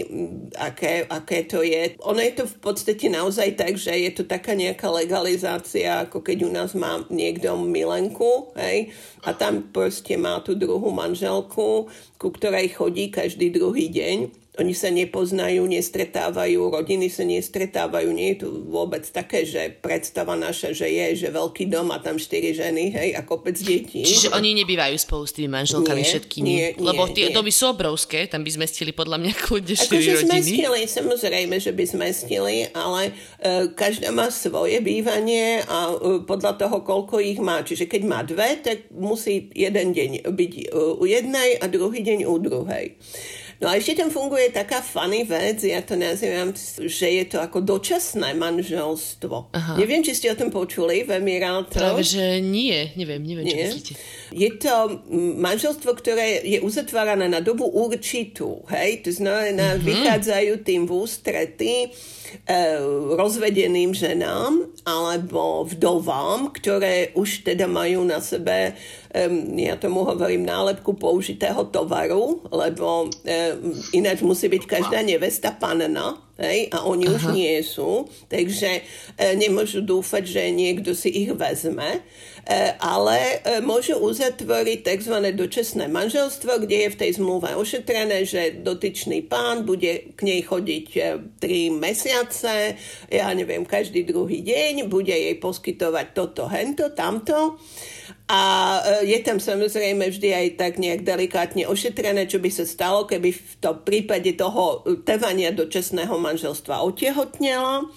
aké, aké to je. Ono je to v podstate naozaj tak, že je to taká nejaká legalizácia, ako keď u nás má niekto milenku, hej, a tam proste má tú druhú manželku, ku ktorej chodí každý druhý deň. Oni sa nepoznajú, nestretávajú, rodiny sa nestretávajú. Nie je to vôbec také, že predstava naša, že je, že veľký dom a tam štyri ženy, hej, a kopec detí. Čiže oni nebývajú spolu s tými manželkami všetkými. Nie, nie, lebo tie nie. Domy sú obrovské, tam by zmestili podľa mňa kľudne štyri rodiny. Akože zmestili, samozrejme, že by zmestili, ale e, každá má svoje bývanie a e, podľa toho, koľko ich má. Čiže keď má dve, tak musí jeden deň byť u jednej a druhý deň u druhej. No a ešte tam funguje taká funny vec, ja to nazývam, že je to ako dočasné manželstvo. Aha. Neviem, či ste o tom počuli v Emirátoch. Práve, že nie. Neviem, neviem, nie. Čo myslíte. Je to manželstvo, ktoré je uzatvárané na dobu určitú. Hej? To znamená, mhm. vychádzajú tým v ústrety e, rozvedeným ženám alebo vdovám, ktoré už teda majú na sebe, ja tomu hovorím, nálepku použitého tovaru, lebo ináč musí byť každá nevesta panna, hej, a oni Aha. už nie sú, takže nemôžu dúfať, že niekto si ich vezme, ale môžu uzatvoriť tzv. Dočasné manželstvo, kde je v tej zmluve ošetrené, že dotyčný pán bude k nej chodiť tri mesiace, ja neviem, každý druhý deň, bude jej poskytovať toto, hento, tamto. A je tam samozrejme vždy aj tak nejak delikátne ošetrené, čo by sa stalo, keby v to prípade toho trvania dočasného manželstva otehotnela.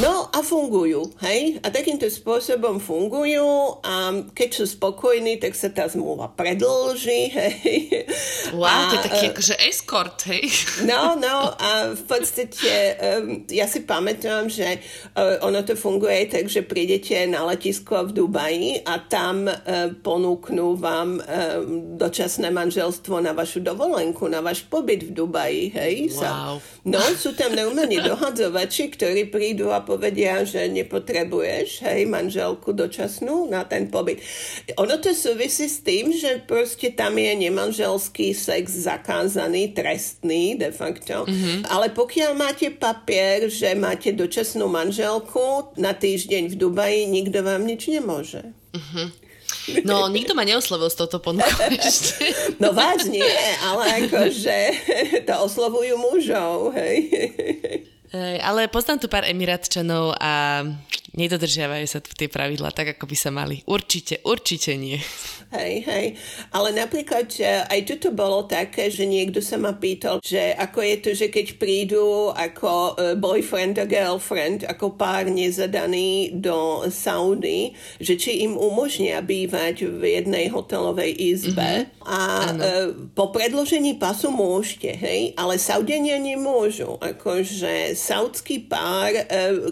No a fungujú, hej? A takýmto spôsobom fungujú a keď sú spokojní, tak sa tá zmluva predĺží, hej? Wow, to je taký akože eskort, hej? No, no a v podstate ja si pamätám, že ono to funguje tak, že prídete na letisko v Dubaji a tam ponúknú vám dočasné manželstvo na vašu dovolenku, na váš pobyt v Dubaji, hej? Wow. No, sú tam normálne dohadzovači, ktorí prídu a povedia, že nepotrebuješ, hej, manželku dočasnú na ten pobyt. Ono to súvisí s tým, že proste tam je nemanželský sex zakázaný, trestný de facto, mm-hmm. ale pokiaľ máte papier, že máte dočasnú manželku na týždeň v Dubaji, nikto vám nič nemôže. Mhm. No, nikto ma neoslovil s touto ponukou ešte. No vážne, ale akože to oslovujú mužov, hej. Hey, ale poznám tu pár Emiratčanov a nedodržiavajú sa tie pravidlá tak, ako by sa mali. Určite, určite nie. Hej, hej. Ale napríklad aj toto bolo také, že niekto sa ma pýtal, že ako je to, že keď prídu ako boyfriend a girlfriend, ako pár nezadaný do Saudy, že či im umožnia bývať v jednej hotelovej izbe mm-hmm. a ano. Po predložení pasu môžete, hej, ale Saudenia nemôžu, akože saudský pár,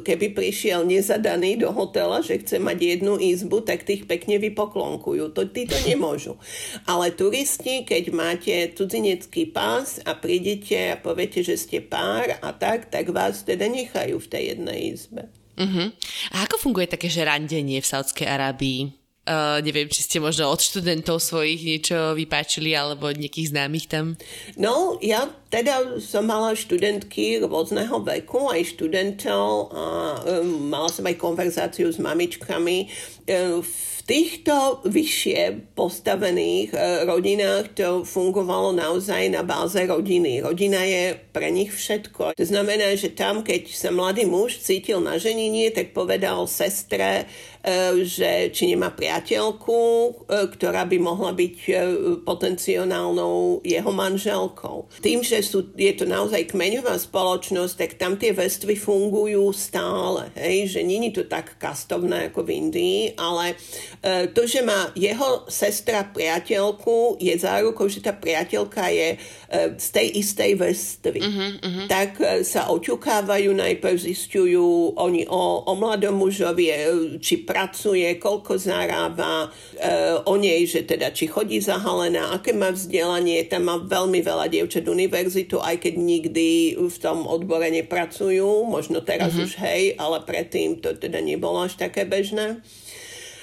keby prišiel nezadaný do hotela, že chce mať jednu izbu, tak tých pekne vypoklonkujú. To, tí to nemôžu. Ale turisti, keď máte cudzinecký pás a prídete a poviete, že ste pár a tak, tak vás teda nechajú v tej jednej izbe. Uh-huh. A ako funguje také žerandenie v Saudskej Arábii? Uh, neviem, či ste možno od študentov svojich niečo vypáčili alebo od nejakých známych tam? No, ja teda som mala študentky rôzneho veku, aj študentov a um, mala som aj konverzáciu s mamičkami. Uh, v týchto vyššie postavených uh, rodinách to fungovalo naozaj na báze rodiny. Rodina je pre nich všetko. To znamená, že tam, keď sa mladý muž cítil na ženenie, tak povedal sestre, že či nemá priateľku, ktorá by mohla byť potenciálnou jeho manželkou. Tým, že sú, je to naozaj kmeňová spoločnosť, tak tam tie vrstvy fungujú stále. Hej? Že nie je to tak kastovné ako v Indii, ale to, že má jeho sestra priateľku, je zárukou, že tá priateľka je z tej istej vrstvy. Uh-huh, uh-huh. Tak sa oťukávajú, najprv zistujú oni o, o mladom mužovi, či pracuje, koľko zarába, e, o nej, že teda či chodí zahalená, aké má vzdelanie, tam má veľmi veľa dievčat univerzitu, aj keď nikdy v tom odbore nepracujú, možno teraz mm-hmm. už hej, ale predtým to teda nebolo až také bežné.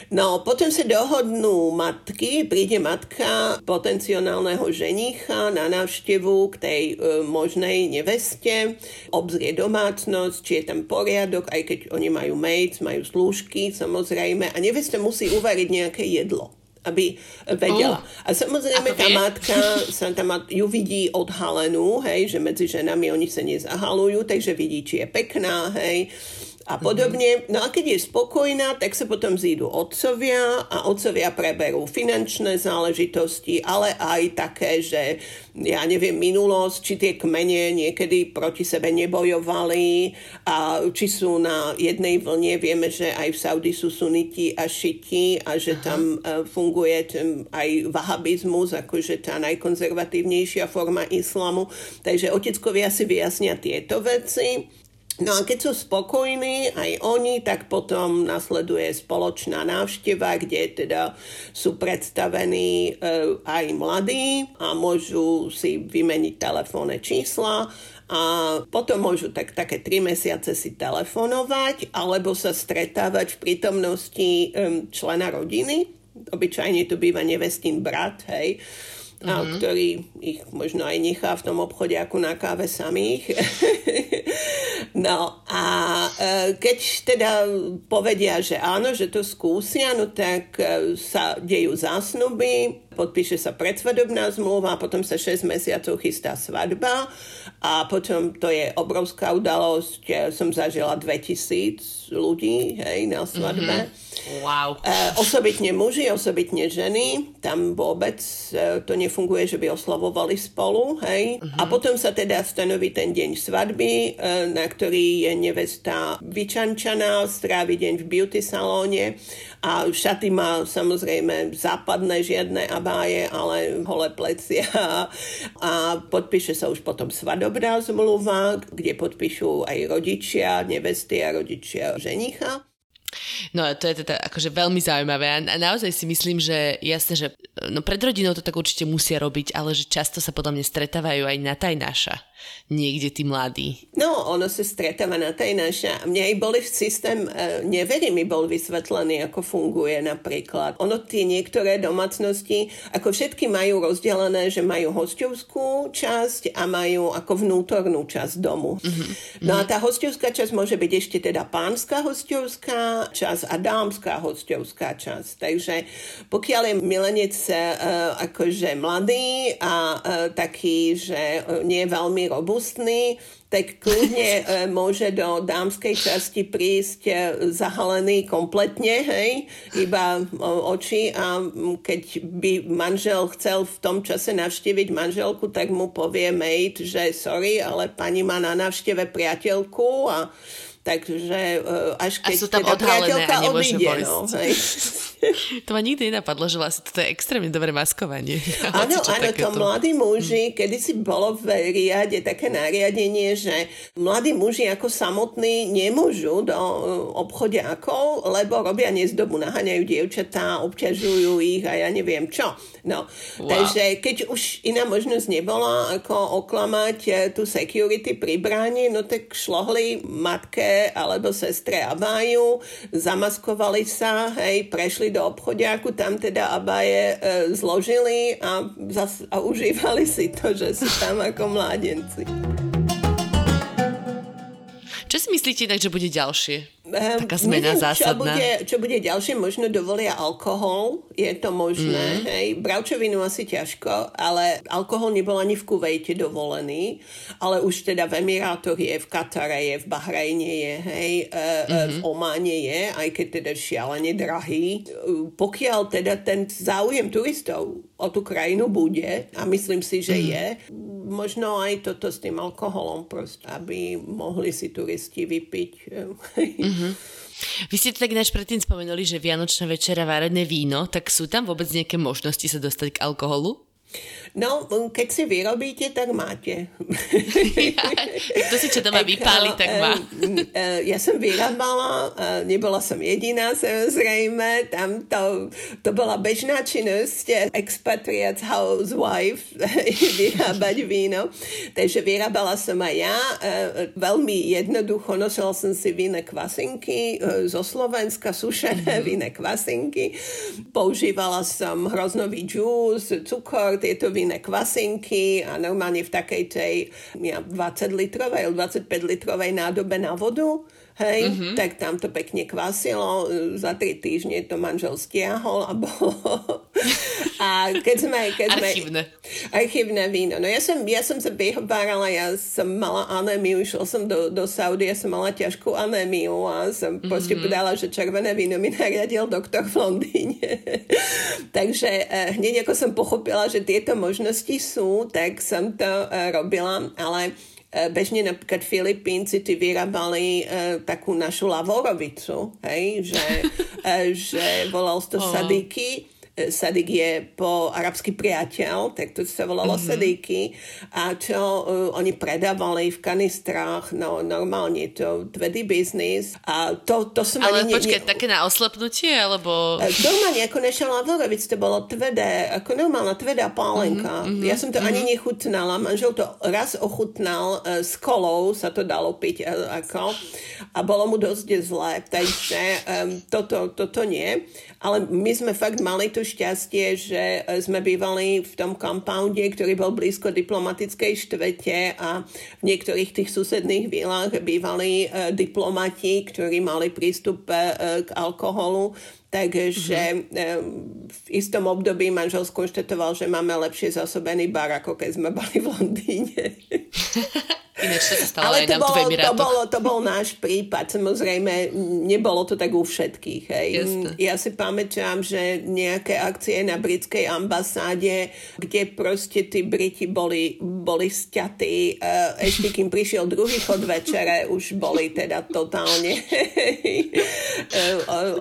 No, potom sa dohodnú matky, príde matka potenciálneho ženicha na návštevu k tej e, možnej neveste, obzrie domácnosť, či je tam poriadok, aj keď oni majú maids, majú slúžky, samozrejme, a nevesta musí uvariť nejaké jedlo, aby vedela. A samozrejme tá matka sa tam ju vidí odhalenú, hej, že medzi ženami oni sa nezahalujú, takže vidí, či je pekná, hej, a podobne. No a keď je spokojná, tak sa potom zídu otcovia a otcovia preberú finančné záležitosti, ale aj také, že ja neviem, minulosť, či tie kmene niekedy proti sebe nebojovali a či sú na jednej vlne. Vieme, že aj v Saudi sú suniti a šiti a že Aha. tam funguje aj vahabizmus, akože tá najkonzervatívnejšia forma islamu. Takže oteckovia si vyjasnia tieto veci. No a keď sú spokojní aj oni, tak potom nasleduje spoločná návšteva, kde teda sú predstavení e, aj mladí a môžu si vymeniť telefónne čísla a potom môžu tak, také tri mesiace si telefonovať alebo sa stretávať v prítomnosti e, člena rodiny. Obyčajne to býva nevestín brat, hej. A ktorý ich možno aj nechá v tom obchode ako na káve samých No a keď teda povedia, že áno, že to skúsia, no tak sa dejú zásnuby, podpíše sa predsvadobná zmluva, potom sa šesť mesiacov chystá svadba a potom to je obrovská udalosť. Som zažila dvetisíc ľudí, hej, na svadbe. Mm-hmm. Wow. E, osobitne muži, osobitne ženy. Tam vôbec e, to nefunguje, že by oslavovali spolu, hej. Mm-hmm. A potom sa teda stanoví ten deň svadby, e, na ktorý je nevesta vyčančaná, strávi deň v beauty salóne a šaty má samozrejme západné, žiadne abáje, ale holé plecia. A podpíše sa už potom svadobná zmluva, kde podpíšu aj rodičia nevesty a rodičia ženicha. No a to je teda akože veľmi zaujímavé a naozaj si myslím, že jasne, že no pred rodinou to tak určite musia robiť, ale že často sa podľa mňa stretávajú aj na tajnáša. Niekde tí mladí. No, ono sa stretáva na tajnáša. Mne aj boli v systém, neveri mi bol vysvetlený, ako funguje napríklad. Ono tie niektoré domácnosti, ako všetky majú rozdelené, že majú hostovskú časť a majú ako vnútornú časť domu. Mm-hmm. No a tá hostovská časť môže byť ešte teda pánska hostovská čas a dámská hostovská časť. Takže pokiaľ je milenec akože mladý a taký, že nie je veľmi robustný, tak kľudne môže do dámskej časti prísť zahalený kompletne, hej, iba oči, a keď by manžel chcel v tom čase navštíviť manželku, tak mu povie maid, že sorry, ale pani má na návšteve priateľku a takže až keď teda priateľka odíde. No, to ma nikdy nenapadlo, že vlastne to je extrémne dobré maskovanie. Áno, áno, to mladí muži, kedysi bolo v riade také nariadenie, že mladí muži ako samotní nemôžu do obchodiakov, lebo robia nezdobu, naháňajú dievčatá, obťažujú ich a ja neviem čo. No, wow. Takže keď už iná možnosť nebola ako oklamať tú security pri bráni, no tak šlohli matke alebo sestre abáju, zamaskovali sa, hej, prešli do obchodiaku, tam teda abáje e, zložili a, zas, a užívali si to, že sú tam ako mládenci. Čo si myslíte inak, že bude ďalšie? Taká zmena neviem, zásadná. Čo bude, čo bude ďalšie, možno dovolia alkohol, je to možné, mm. hej, bravčovinu asi ťažko, ale alkohol nebol ani v Kuvejte dovolený, ale už teda v Emirátoch je, v Katare je, v Bahrajne je, hej, mm-hmm. v Ománe je, aj keď teda šialene drahý. Pokiaľ teda ten záujem turistov o tú krajinu bude, a myslím si, že mm. je, možno aj toto s tým alkoholom proste, aby mohli si turisti vypiť. Mm. Mm-hmm. Vy ste tak ináč predtým spomenuli, že Vianočná večera varené víno, tak sú tam vôbec nejaké možnosti sa dostať k alkoholu? No, keď si vyrobíte, tak máte. Ja, to si čo doma vypáli, tak má. Ja som vyrábala, nebola som jediná, samozrejme, tam to, to bola bežná činnosť, expatriate housewife, vyrábať víno. Takže vyrábala som aj ja, veľmi jednoducho, nosila som si vinné kvasinky zo Slovenska, sušené vinné kvasinky, používala som hroznový džús, cukor, tieto vinné kvasinky a normálne v takej tej ja, dvadsaťlitrovej alebo dvadsaťpäťlitrovej nádobe na vodu, hej, mm-hmm. tak tam to pekne kvasilo, za tri týždne to manžel stiahol a bolo. A keď sme... Keď archívne. Sme, archívne víno. No ja som, ja som sa vyhovárala, ja som mala anémiu, išla som do, do Saudy, ja som mala ťažkú anémiu a som mm-hmm. proste podala, že červené víno mi nariadil doktor v Londýne. Takže hneď ako som pochopila, že tieto možnosti sú, tak som to robila, ale... Bežne napríklad Filipínci tí vyrábali uh, takú našu lavorovicu, hej, že, uh, že volal to oh. sadíky. Sadik je po arabský priateľ, tak to sa volalo mm-hmm. sadíky. A čo uh, oni predávali v kanistrách, no normálne to tvrdý biznis. A to, to som ale ani... Ale počkaj, ne... také na oslepnutie, alebo... Uh, normálne, ako naša lavorovic, to bolo tvrdé, ako normálna tvrdá pálenka. Mm-hmm. Ja som to mm-hmm. ani nechutnala, manžel to raz ochutnal, uh, s kolou sa to dalo piť, uh, ako, a bolo mu dosť zlé, takže um, toto, toto nie. Ale my sme fakt mali tu šťastie, že sme bývali v tom kompounde, ktorý bol blízko diplomatickej štvrte a v niektorých tých susedných vilách bývali diplomati, ktorí mali prístup k alkoholu. Takže v istom období manžel skonštatoval, že máme lepšie zásobený bar, ako keď sme boli v Londýne. Ináč to sa stalo aj nám v Emirátoch. Ale to bolo, to bol náš prípad. Samozrejme, nebolo to tak u všetkých. Hej. Ja si pamätám, že nejaké akcie na britskej ambasáde, kde proste tí Briti boli, boli sťatí, ešte kým prišiel druhý chod večere, už boli teda totálne...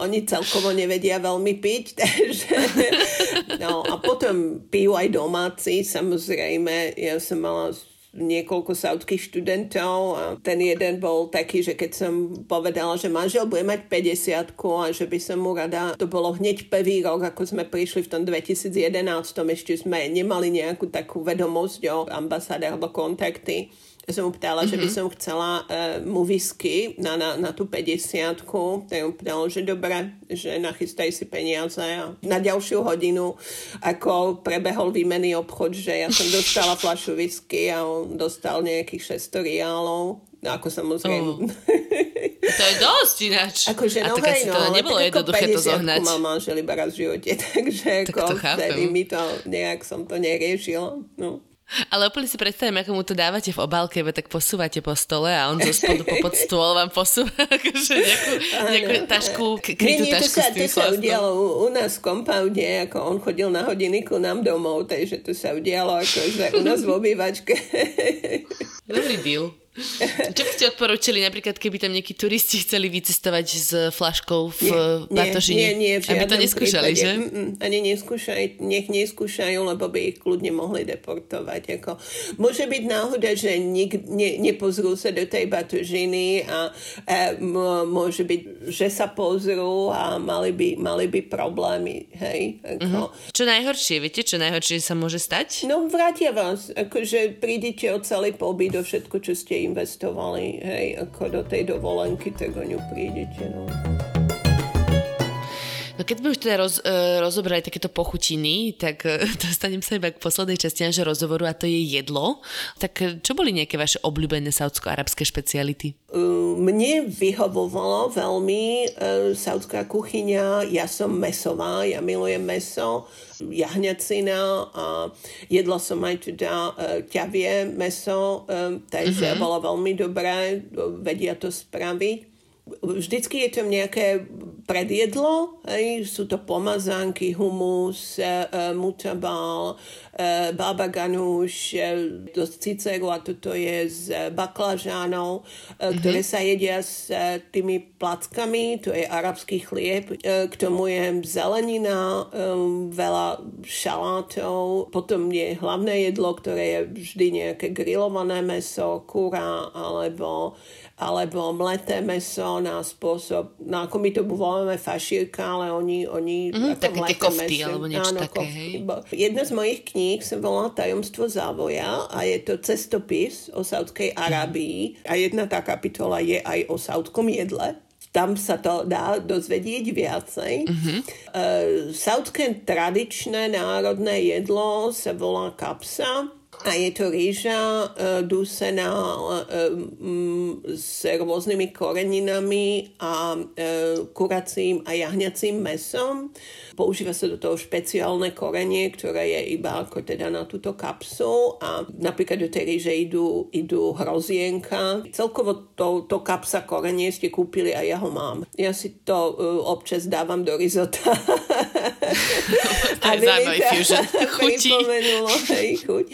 Oni celkovo nevedia veľmi piť, takže... No a potom pijú aj domáci, samozrejme. Ja som mala niekoľko saudských študentov a ten jeden bol taký, že keď som povedala, že manžel bude mať päťdesiatku a že by som mu rada, to bolo hneď prvý rok, ako sme prišli v tom dvetisíc jedenásť, ešte sme nemali nejakú takú vedomosť o ambasádach alebo kontakty. Ja som mu ptala, mm-hmm. že by som chcela uh, mu whisky na, na, na tú päťdesiatku. Tak mu ptala, že dobre, že nachystaj si peniaze. A na ďalšiu hodinu, ako prebehol výmenný obchod, že ja som dostala fľašu whisky a on dostal nejakých šesťsto riálov. No ako samozrejme. Oh. To je dosť ináč. Akože, no, a tak hej, asi to no, nebolo jednoduché to zohnať. Mal manžel iba raz v živote, takže tak ako, to vtedy mi to nejak som to neriešila. No. Ale úplne si predstavím, ako mu to dávate v obálke, tak posúvate po stole a on zo spodu popod stôl vám posúva akože nejakú, nejakú tašku, krytú tašku s tým chlapom. To sa udialo u, u nás v kompaude, ako on chodil na hodiny ku nám domov, takže to sa udialo akože u nás v obývačke. Dobrý deal. Čo by ste odporúčili, napríklad, keby tam nejakí turisti chceli vycestovať s flaškou v nie, batožine? Nie, nie, nie. Aby to neskúšali, prípade, že? Mm, ani neskúšaj, nech neskúšajú, lebo by ich kľudne mohli deportovať. Ako. Môže byť náhoda, že nik, ne, nepozrú sa do tej batožiny a, a môže byť, že sa pozrú a mali by, mali by problémy. Hej? Ako. Mm-hmm. Čo najhoršie, viete, čo najhoršie sa môže stať? No, vrátia vás. Akože prídete o celý pobyt, do všetko, čo ste investovali, hej, ako do tej dovolenky, tak o ňu prídete, no. No keď sme už teda roz, uh, rozobrali takéto pochutiny, tak uh, dostanem sa iba k poslednej časti nášho rozhovoru a to je jedlo. Tak čo boli nejaké vaše obľúbené saúdsko-arabské špeciality? Uh, mne vyhovovalo veľmi uh, saúdská kuchyňa. Ja som mesová, ja milujem meso, jahňacina a jedla som aj teda uh, ťavie meso, uh, takže uh-huh. bolo veľmi dobré, vedia to spraviť. Vždycky je tam nejaké predjedlo, hej? Sú to pomazánky, humus, e, mutabal, e, baba ganúš, e, do ciceru a toto je s baklažánov, e, mm-hmm. ktoré sa jedia s e, tými plackami, to je arabský chlieb, e, k tomu je zelenina, e, veľa šalátov, potom je hlavné jedlo, ktoré je vždy nejaké grillované mäso, kura alebo, alebo mleté mäso, na spôsob, no ako my to voláme fašírka, ale oni, oni mm, také tie kofty, meso, alebo niečo áno, také, hej. Jedna z mojich kníh sa volá Tajomstvo závoja a je to cestopis o Saudskej Arabii a jedna tá kapitola je aj o saudskom jedle. Tam sa to dá dozvedieť viacej. Mm-hmm. E, saudské tradičné národné jedlo sa volá kapsa. A je to rýža e, dusená e, m, s rôznymi koreninami a e, kuracím a jahňacím mesom. Používa sa do toho špeciálne korenie, ktoré je iba ako teda na túto kapsu a napríklad do tej rýže idú, idú hrozienka. Celkovo to, to kapsa korenie ste kúpili a ja ho mám. Ja si to e, občas dávam do risota. To je zaujímavý fusion. Chutí. Pripomenulo aj chuť.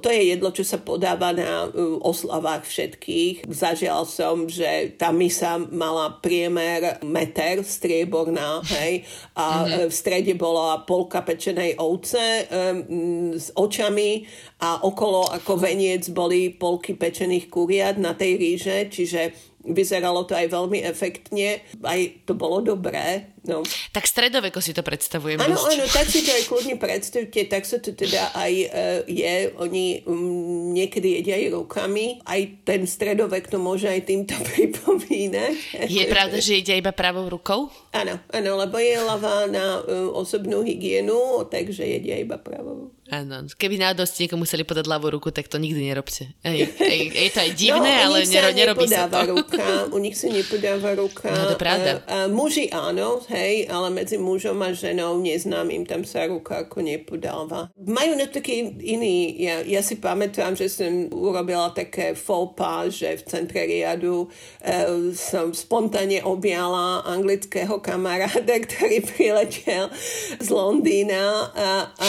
To je jedlo, čo sa podáva na oslavách všetkých. Zažial som, že tá misa mala priemer meter, strieborná, hej, a mm-hmm. v strede bola polka pečenej ovce um, s očami a okolo ako veniec boli polky pečených kuriat na tej ríže, čiže vyzeralo to aj veľmi efektne, aj to bolo dobré. No. Tak stredoveko si to predstavujeme. Áno, áno, tak si to aj kľudne predstavte, tak sa to teda aj e, je, oni um, niekedy jedia aj rukami, aj ten stredovek to môže aj týmto pripomínať. Je pravda, že jedia iba pravou rukou? Áno, áno, lebo je ľavá na um, osobnú hygienu, takže jedia iba pravou. Áno, keby náhodosť niekomu chceli podať ľavú ruku, tak to nikdy nerobte. Ej, ej, je to aj divné, no, ale nero, nerobí sa to. Ruka, u nich sa nepodáva ruka. No, to pravda. A, a muži áno, hej, ale medzi mužom a ženou neznámym, tam sa ruka ako nepodáva. Majú na taký iný, ja, ja si pamätám, že som urobila také faux pas, že v centre Riadu e, som spontánne objala anglického kamaráda, ktorý priletel z Londýna a, a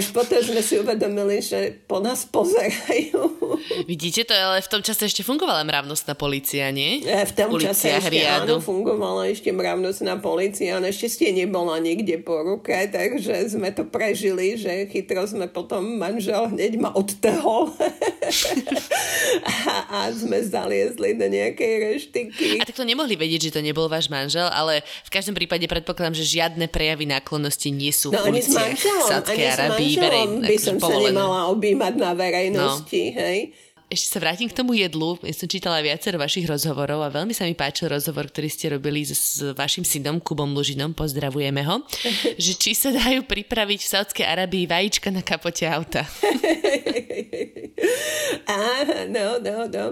až potom to sme si uvedomili, že po nás pozerajú. Vidíte, to ale v tom čase ešte fungovala mravnostná polícia, nie? V tom polícia čase ešte Riadu. Áno, fungovala ešte mravnostná polícia, a našťastie nebola nikde po ruke, takže sme to prežili, že chytro sme potom manžel hneď ma odtehol a, a sme zaliezli do nejakej reštiky. A tak to nemohli vedieť, že to nebol váš manžel, ale v každom prípade predpokladám, že žiadne prejavy náklonnosti nie sú no, v uliciach Sádskej Arábie. By som sa nemala objímať na verejnosti, no. Hej. Ešte sa vrátim k tomu jedlu. Ja som čítala viacero vašich rozhovorov a veľmi sa mi páčil rozhovor, ktorý ste robili s vašim synom Kubom Lužinom, pozdravujeme ho, že či sa dajú pripraviť v Saudskej Arabii vajíčka na kapote auta. Á, no, no, no.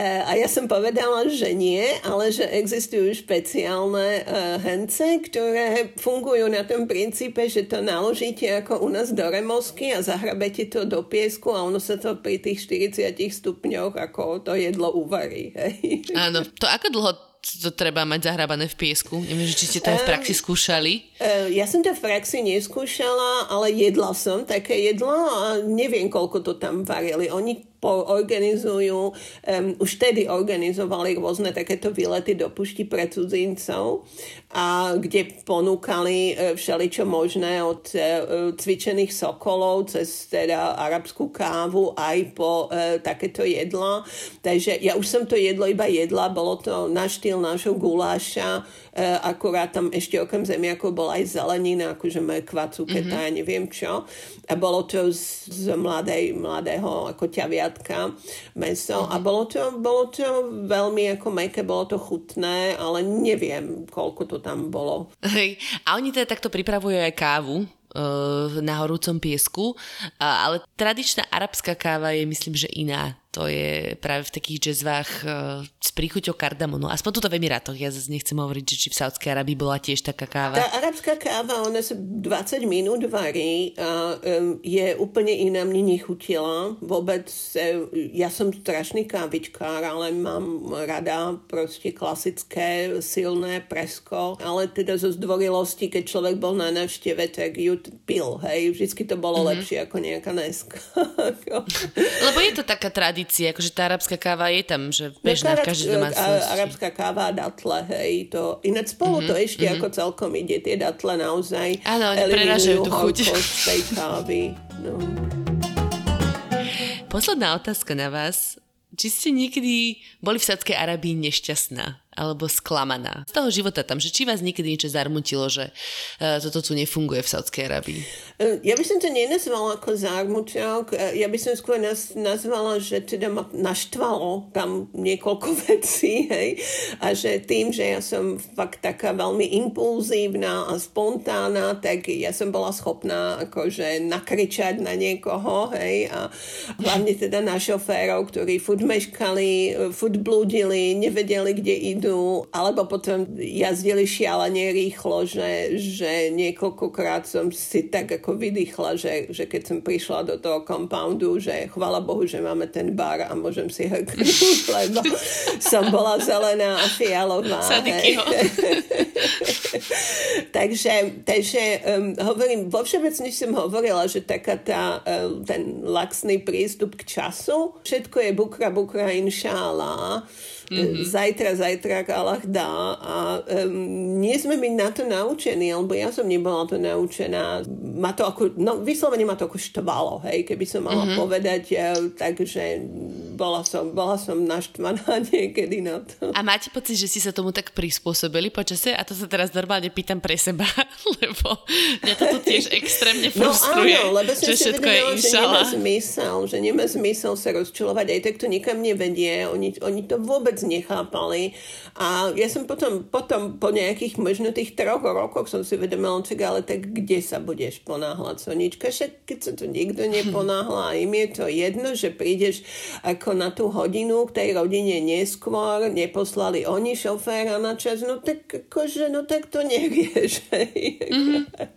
A ja som povedala, že nie, ale že existujú špeciálne hence, ktoré fungujú na tom princípe, že to naložíte ako u nás do remozky a zahrabete to do piesku a ono sa to pri tých štyridsiatich stupňoch ako to jedlo uvarí. Hej. Áno, to ako dlho to treba mať zahrabané v piesku? Neviem, či ste to aj v praxi skúšali? Uh, uh, ja som to v praxi neskúšala, ale jedla som také jedlo a neviem, koľko to tam varili. Oni organizujú, um, už tedy organizovali rôzne takéto výlety do pušti pre cudzincov, a kde ponúkali uh, všeličo možné od uh, cvičených sokolov cez teda arabskú kávu aj po uh, takéto jedlo. Takže ja už som to jedlo iba jedla, bolo to na štýl nášho guláša, uh, akurát tam ešte okrem zemiakov bola aj zelenina, akože mrkva, cuketa, mm-hmm. ja neviem čo. A bolo to z, z mladej, mladého ako ťaviat meso a bolo to, bolo to veľmi ako mäkké, bolo to chutné, ale neviem, koľko to tam bolo. Hej. A oni teda takto pripravujú aj kávu na horúcom piesku, ale tradičná arabská káva je, myslím, že iná. To je práve v takých jazzvách s príchuťou kardamonu. Aspoň tuto v Emirátoch. Ja zase nechcem hovoriť, či v Saudskej Arabii bola tiež taká káva. Tá arabská káva, ona sa dvadsať minút varí a um, je úplne iná, mne nechutila. Vôbec, ja som strašný kávičkár, ale mám rada proste klasické, silné presko. Ale teda zo zdvorilosti, keď človek bol na návšteve, tak ju pil, hej. Vždycky to bolo mm-hmm. lepšie ako nejaká neska. Lebo je to taká tradícia, akože tá arabská káva je tam, že bežná v každej domácnosti. Arabská káva a datle, hej, to ináč spolu mm-hmm, to ešte mm-hmm. ako celkom ide, tie datle naozaj áno, eliminujú horkosť tej kávy. No. Posledná otázka na vás. Či ste niekedy boli v Sádskej Arabii nešťastná alebo sklamaná z toho života tam, že či vás niekedy niečo zarmutilo, že uh, toto tu nefunguje v Saudskej Arabii? Ja by som to nenazvala ako zarmutok, ja by som skôr naz- nazvala, že teda ma naštvalo tam niekoľko vecí, hej, a že tým, že ja som fakt taká veľmi impulzívna a spontánna, tak ja som bola schopná akože nakričať na niekoho, hej, a hlavne teda na šoférov, ktorí furt meškali, furt blúdili, nevedeli, kde idú, alebo potom jazdili šialene rýchlo, že, že niekoľkokrát som si tak ako vydýchla, že, že keď som prišla do toho compoundu, že chvála Bohu, že máme ten bar a môžem si hrknúť, lebo som bola zelená a fialová. takže takže um, hovorím, vo všeobecne som hovorila, že taká tá, um, ten laxný prístup k času, všetko je bukra, bukra, inšála, mm-hmm. zajtra, zajtra, Allah dá a um, nie sme byť na to naučení, alebo ja som nebola to naučená. Ma to ako, no vyslovene ma to ako štvalo, hej, keby som mala mm-hmm. povedať, tak, že bola som, bola som naštvaná niekedy na to. A máte pocit, že si sa tomu tak prispôsobili počase? A to sa teraz normálne pýtam pre seba, lebo mňa to tu tiež extrémne frustruje, no, áno, lebo som že si všetko vedela, je inšala. Že nemá zmysel, že nemá zmysel sa rozčulovať, aj tak to nikam nevedie. Oni, oni to vôbec nechápali. A ja som potom, potom po nejakých možno tých troch rokoch som si vedomala, ale tak kde sa budeš ponáhľať, Soňička? Však keď sa tu nikto neponáhľa a im je to jedno, že prídeš ako na tú hodinu k tej rodine neskôr, neposlali oni šoféra na čas, no tak akože, no tak to nerieš. Mm-hmm.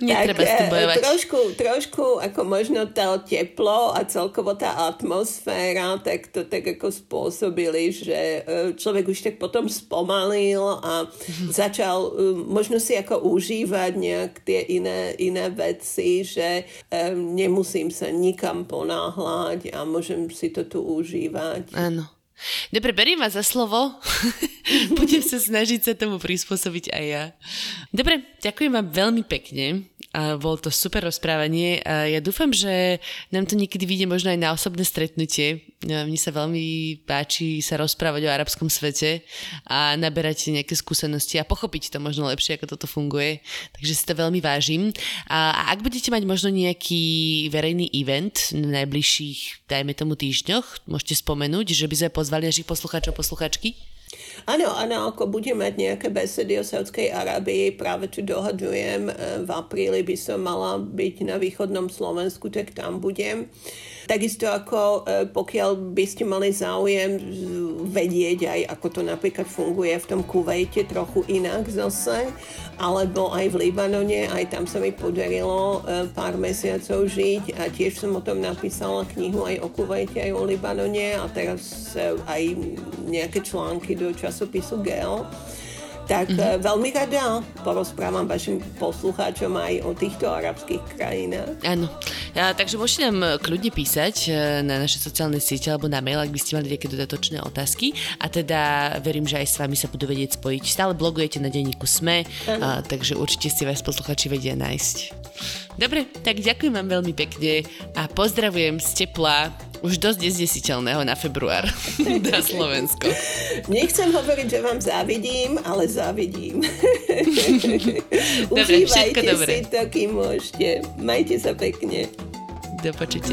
Netreba tak, s tým bojovať. Trošku, trošku ako možno to teplo a celkovo tá atmosféra, tak to tak ako spôsobili, že človek už tak potom spomalil a začal možno si ako užívať nejak tie iné, iné veci, že nemusím sa nikam ponáhľať a môžem si to tu užívať. Áno. Dobre, beriem vás za slovo. Budem sa snažiť sa tomu prispôsobiť aj ja. Dobre, ďakujem vám veľmi pekne. Bolo to super rozprávanie. Ja dúfam, že nám to niekedy vyjde možno aj na osobné stretnutie. Mne sa veľmi páči sa rozprávať o arabskom svete a naberať nejaké skúsenosti a pochopiť to možno lepšie, ako toto funguje. Takže si to veľmi vážim. A ak budete mať možno nejaký verejný event v najbližších, dajme tomu, týždňoch, môžete spomenúť, že by sme pozvali našich poslucháčov, posluchačky? Áno, áno, ako budem mať nejaké besedy o Saudskej Arabii, práve tu dohadujem, v apríli by som mala byť na východnom Slovensku, tak tam budem. Takisto ako pokiaľ by ste mali záujem vedieť aj, ako to napríklad funguje v tom Kuvejte trochu inak zase, alebo aj v Libanone, aj tam sa mi podarilo pár mesiacov žiť a tiež som o tom napísala knihu aj o Kuvejte, aj o Libanone a teraz aj nejaké články do časopisu Geo. Tak mm-hmm. veľmi rada porozprávam vašim poslucháčom aj o týchto arabských krajinách. Áno. A, takže môžete nám kľudne písať na naše sociálne siete alebo na mail, ak by ste mali nejaké dodatočné otázky. A teda verím, že aj s vami sa budú vedieť spojiť. Stále blogujete na denníku SME, a, takže určite si vás poslucháči vedia nájsť. Dobre, tak ďakujem vám veľmi pekne a pozdravujem z tepla už dosť neznesiteľného na február na Slovensko. Nechcem hovoriť, že vám závidím, ale závidím. Dobre, všetko dobre. Užívajte si to, kým môžete. Majte sa pekne. Do počutia.